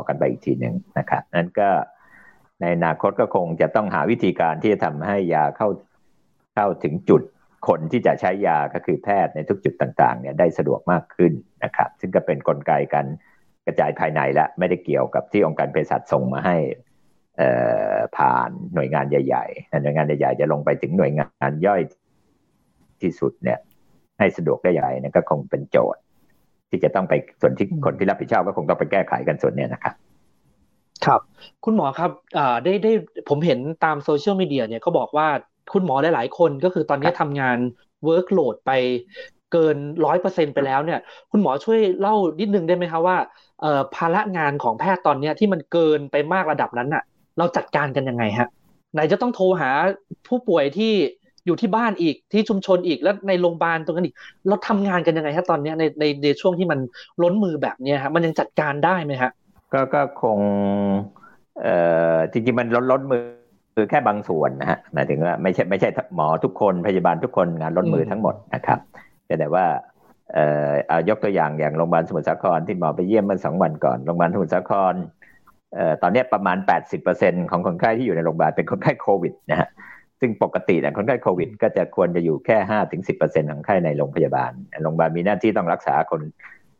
ๆๆๆกันไปอีกทีนึงนะครับนั้นก็ในอนาคตก็คงจะต้องหาวิธีการที่จะทำให้ยาเข้าเข้าถึงจุดคนที่จะใช้ยาก็คือแพทย์ในทุกจุดต่างๆเนี่ยได้สะดวกมากขึ้นนะครับซึ่งก็เป็นกลไกการกระจายภายในและไม่ได้เกี่ยวกับที่องค์การเภสัชส่งมาให้ผ่านหน่วยงานใหญ่ๆหน่วยงานใหญ่ๆจะลงไปถึงหน่วยงานย่อยที่สุดเนี่ยให้สะดวกได้ใหญ่เนี่ยก็คงเป็นโจทย์ที่จะต้องไปส่วนที่คนที่รับผิดชอบก็คงต้องไปแก้ไขกันส่วนนี้นะครับครับคุณหมอครับอ่าได้ได้ผมเห็นตามโซเชียลมีเดียเนี่ยก็บอกว่าคุณหมอหลายๆคนก็คือตอนนี้ทำงานเวิร์กโหลดไปเกิน ร้อยเปอร์เซ็นต์ ไปแล้วเนี่ยคุณหมอช่วยเล่านิดนึงได้ไหมคะว่าเอ่อภาระงานของแพทย์ตอนนี้ที่มันเกินไปมากระดับนั้นน่ะเราจัดการกันยังไงฮะไหนจะต้องโทรหาผู้ป่วยที่อยู่ที่บ้านอีกที่ชุมชนอีกและในโรงพยาบาลตรงนั้นอีกเราทำงานกันยังไงฮะตอนนี้ในในในช่วงที่มันล้นมือแบบนี้ฮะมันยังจัดการได้ไหมฮะก็ก็คงเอ่อจริงๆมันล้นล้นมือคือแค่บางส่วนนะฮะหมายถึงว่าไม่ใช่ไม่ใช่หมอทุกคนพยาบาลทุกคนงานล้นมือทั้งหมดนะครับแต่ว่าเอ่อเอายกตัวอย่างอย่างโรงพยาบาลสมุทรสาครที่หมอไปเยี่ยมเมื่อสองวันก่อนโรงพยาบาลสมุทรสาครเอ่อตอนนี้ประมาณ แปดสิบเปอร์เซ็นต์ ของคนไข้ที่อยู่ในโรงพยาบาลเป็นคนไข้โควิดนะฮะซึ่งปกติเนี่ยคนไข้โควิดก็จะควรจะอยู่แค่ ห้าถึงสิบเปอร์เซ็นต์ ของคนไข้ในโรงพยาบาลโรงพยาบาลมีหน้าที่ต้องรักษาคน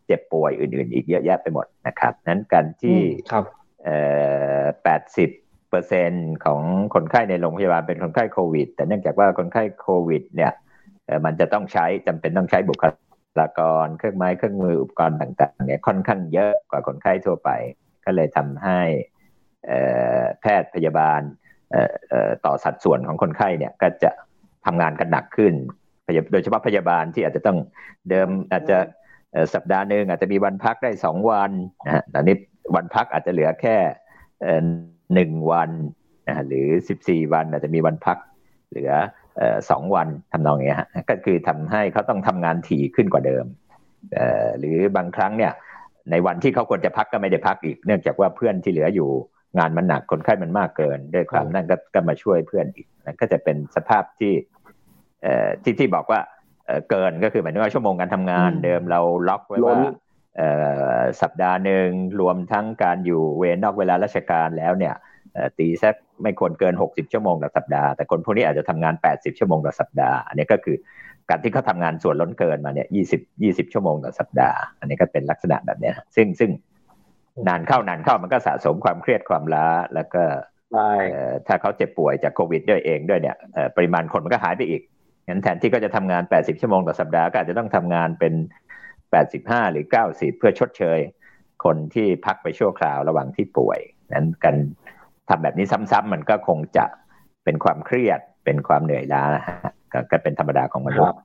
เจ็บป่วยอื่นๆอีกเยอะแยะไปหมดนะครับนั้นการที่เอ่อ แปดสิบเปอร์เซ็นต์ ของคนไข้ในโรงพยาบาลเป็นคนไข้โควิดแต่เนื่องจากว่าคนไข้โควิดเนี่ยเอ่อมันจะต้องใช้จำเป็นต้องใช้บุคลากรเครื่องไม้เครื่องมืออุปกรณ์ต่างๆเนี่ยค่อนข้างเยอะกว่าคนไข้ทั่วไปก็เลยทำให้เอ่อแพทย์พยาบาลเอ่อเอ่อต่อสัดส่วนของคนไข้เนี่ยก็จะทำงานกันหนักขึ้นโดยเฉพาะพยาบาลที่อาจจะต้องเดิมอาจจะสัปดาห์หนึ่งอาจจะมีวันพักได้สองวันนะฮะตอนนี้วันพักอาจจะเหลือแค่เอ่อหนึ่งวันนะฮะหรือสิบสี่วันอาจจะมีวันพักเหลือเอ่อสองวันทำนองเนี้ยฮะก็คือทำให้เขาต้องทำงานถี่ขึ้นกว่าเดิมเอ่อหรือบางครั้งเนี่ยในวันที่เขาควรจะพักก็ไม่ได้พักอีกเนื่องจากว่าเพื่อนที่เหลืออยู่งานมันหนักคนไข้มันมากเกินด้วยความนั่นก็ก็มาช่วยเพื่อนอีกนั่นก็จะเป็นสภาพที่เอ่อที่ที่บอกว่าเกินก็คือหมายถึงว่าชั่วโมงการทำงานเดิมเราล็อกไว้ว่าสัปดาห์หนึ่งรวมทั้งการอยู่เวรนอกเวลาราชการแล้วเนี่ยตีสักไม่ควรเกินหกสิบชั่วโมงต่อสัปดาห์แต่คนพวกนี้อาจจะทำงานแปดสิบชั่วโมงต่อสัปดาห์อันนี้ก็คือการที่เขาทำงานส่วนล้นเกินมาเนี่ยยี่สิบ ยี่สิบชั่วโมงต่อสัปดาห์อันนี้ก็เป็นลักษณะแบบนี้ซึ่งซึ่งนานเข้านานเข้ามันก็สะสมความเครียดความล้าแล้วก็ถ้าเขาเจ็บป่วยจากโควิดด้วยเองด้วยเนี่ยปริมาณคนมันก็หายไปอีกงั้นแทนที่ก็จะทำงานแปดสิบชั่วโมงต่อสัปดาห์ก็อาจจะต้องทำงานเป็นแปดสิบห้าหรือเก้าสิบเพื่อชดเชยคนที่พักไปชั่วคราวระหว่างที่ป่วยนั้นการทำแบบนี้ซ้ำๆมันก็คงจะเป็นความเครียดเป็นความเหนื่อยล้านะฮะก็เป็นธรรมดาของมนุษย์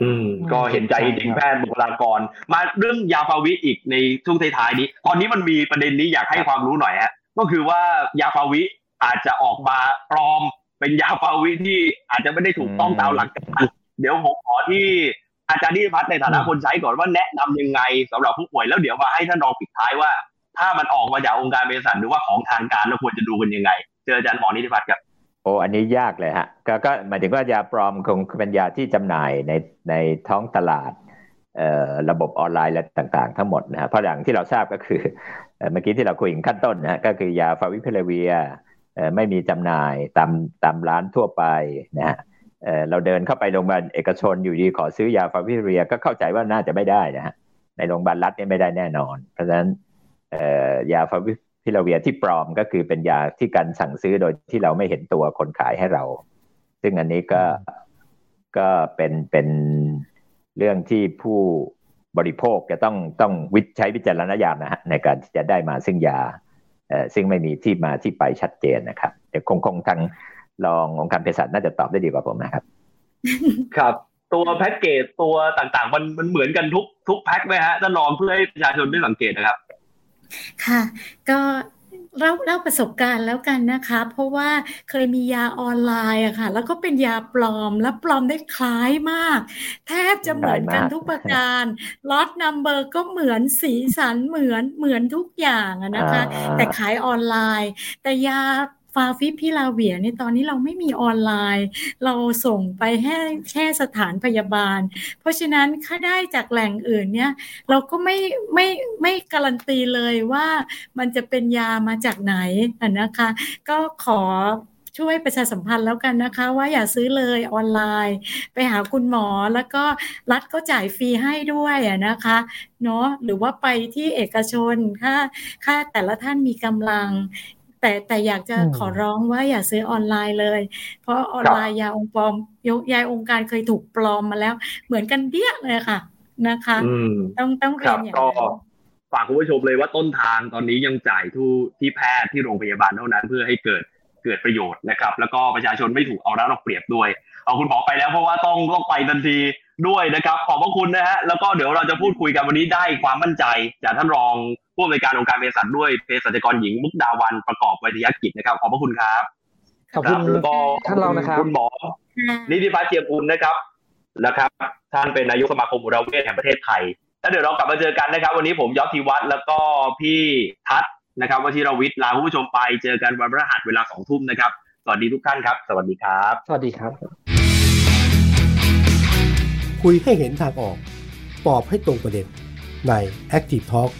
อืมก็เห็นใจจริงแพทย์บุคลากรมาเรื่องยาฟาวิอีกในช่วงท้ายๆนี้ตอนนี้มันมีประเด็นนี้อยากให้ความรู้หน่อยฮะก็คือว่ายาฟาวิอาจจะออกมาปลอมเป็นยาฟาวิที่อาจจะไม่ได้ถูกต้องตามหลักการเดี๋ยวผมขอที่อาจารย์นิติพัฒน์ในฐานะคนใช้ก่อนว่าแนะนำยังไงสำหรับผู้ป่วยแล้วเดี๋ยวมาให้ท่านรองปิดท้ายว่าถ้ามันออกมาจากองค์การเภสัชหรือว่าของทางการเราควรจะดูกันยังไงเจออาจารย์หมอนิติพัฒน์ครับโอ้อันนี้ยากเลยฮะก็ก็หมายถึงว่ายาปลอมคงเป็นยาที่จำหน่ายในในท้องตลาดเอ่อระบบออนไลน์และต่างๆทั้งหมดนะฮะเพราะอย่างที่เราทราบก็คือเอ่อเมื่อกี้ที่เราคุยกันขั้นต้นนะฮะก็คือยาฟาวิพิลาเวียเอ่อไม่มีจำหน่ายตามตามร้านทั่วไปนะฮะเอ่อเราเดินเข้าไปโรงพยาบาลเอกชนอยู่ดีขอซื้อยาฟาวิพิลาเวียก็เข้าใจว่าน่าจะไม่ได้นะฮะในโรงพยาบาลรัฐนี่ไม่ได้แน่นอนเพราะฉะนั้นเอ่อยาฟาวิพิลาเวียที่ปลอมก็คือเป็นยาที่การสั่งซื้อโดยที่เราไม่เห็นตัวคนขายให้เราซึ่งอันนี้ก็ก็เป็นเป็นเรื่องที่ผู้บริโภคจะต้องต้องวิใช้วิจารณญาณนะฮะในการที่จะได้มาซึ่งยาเอ่อซึ่งไม่มีที่มาที่ไปชัดเจนนะครับเดี๋ยวคงคงทางรององค์การเภสัชน่าจะตอบได้ดีกว่าผมนะครับครับตัวแพ็กเกจตัวต่างๆมันมันเหมือนกันทุกทุกแพ็คมั้ยฮะท่านรองเพื่อให้ประชาชนได้สังเกตนะครับค่ะก็เล่าเล่าประสบการณ์แล้วกันนะคะเพราะว่าเคยมียาออนไลน์อะค่ะแล้วก็เป็นยาปลอมและปลอมได้คล้ายมากแทบจะเหมือนกันทุกประการล็อตนัมเบอร์ก็เหมือนสีสันเหมือนเหมือนทุกอย่างอะนะคะแต่ขายออนไลน์แต่ยาฟาวิพิลาเวียเนี่ยตอนนี้เราไม่มีออนไลน์เราส่งไปให้แค่สถานพยาบาลเพราะฉะนั้นถ้าได้จากแหล่งอื่นเนี่ยเราก็ไม่ไม่ไม่การันตีเลยว่ามันจะเป็นยามาจากไหนนะคะก็ขอช่วยประชาสัมพันธ์แล้วกันนะคะว่าอย่าซื้อเลยออนไลน์ไปหาคุณหมอแล้วก็รัฐก็จ่ายฟรีให้ด้วยอ่ะนะคะเนาะหรือว่าไปที่เอกชนถ้าถ้าแต่ละท่านมีกำลังแต่แต่อยากจะขอร้องว่าอย่าซื้อออนไลน์เลยเพราะออนไลน์ยาองค์ปลอมยาองค์การเคยถูกปลอมมาแล้วเหมือนกันเดี้ยเลยค่ะนะคะต้องต้องเรียนอย่างนี้ก็ฝากคุณผู้ชมเลยว่าต้นทางตอนนี้ยังจ่ายที่ที่แพทย์ที่โรงพยาบาลเท่านั้นเพื่อให้เกิดเกิดประโยชน์นะครับแล้วก็ประชาชนไม่ถูกเอารัดเอาเปรียบด้วยเอาคุณหมอไปแล้วเพราะว่าต้องต้องไปทันทีด้วยนะครับขอบพระคุณนะฮะแล้วก็เดี๋ยวเราจะพูดคุยกันวันนี้ได้ความมั่นใจจากท่านรองผู้อำนวยการองค์การเภสัชด้วยเภสัชกรหญิงมุกดาวันประกอบวิทยากิจนะครับขอบพระคุณครับขอบคุณท่านรองนะครับคุณหมอนิติพัฒน์เจียมอุ่นนะครับนะครับท่านเป็นนายกสมาคมอุราเวชแห่งประเทศไทยแล้วเดี๋ยวเรากลับมาเจอกันนะครับวันนี้ผมยศธีวัฒน์แล้วก็พี่ทัศน์นะครับวชิรวิทย์ลาคุณผู้ชมไปเจอกันวันพฤหัสเวลา สอง ทุ่มนะครับสวัสดีทุกท่านครับสวัสดีครับสวัสดีครับคุยให้เห็นทางออกตอบให้ตรงประเด็นใน Active Talk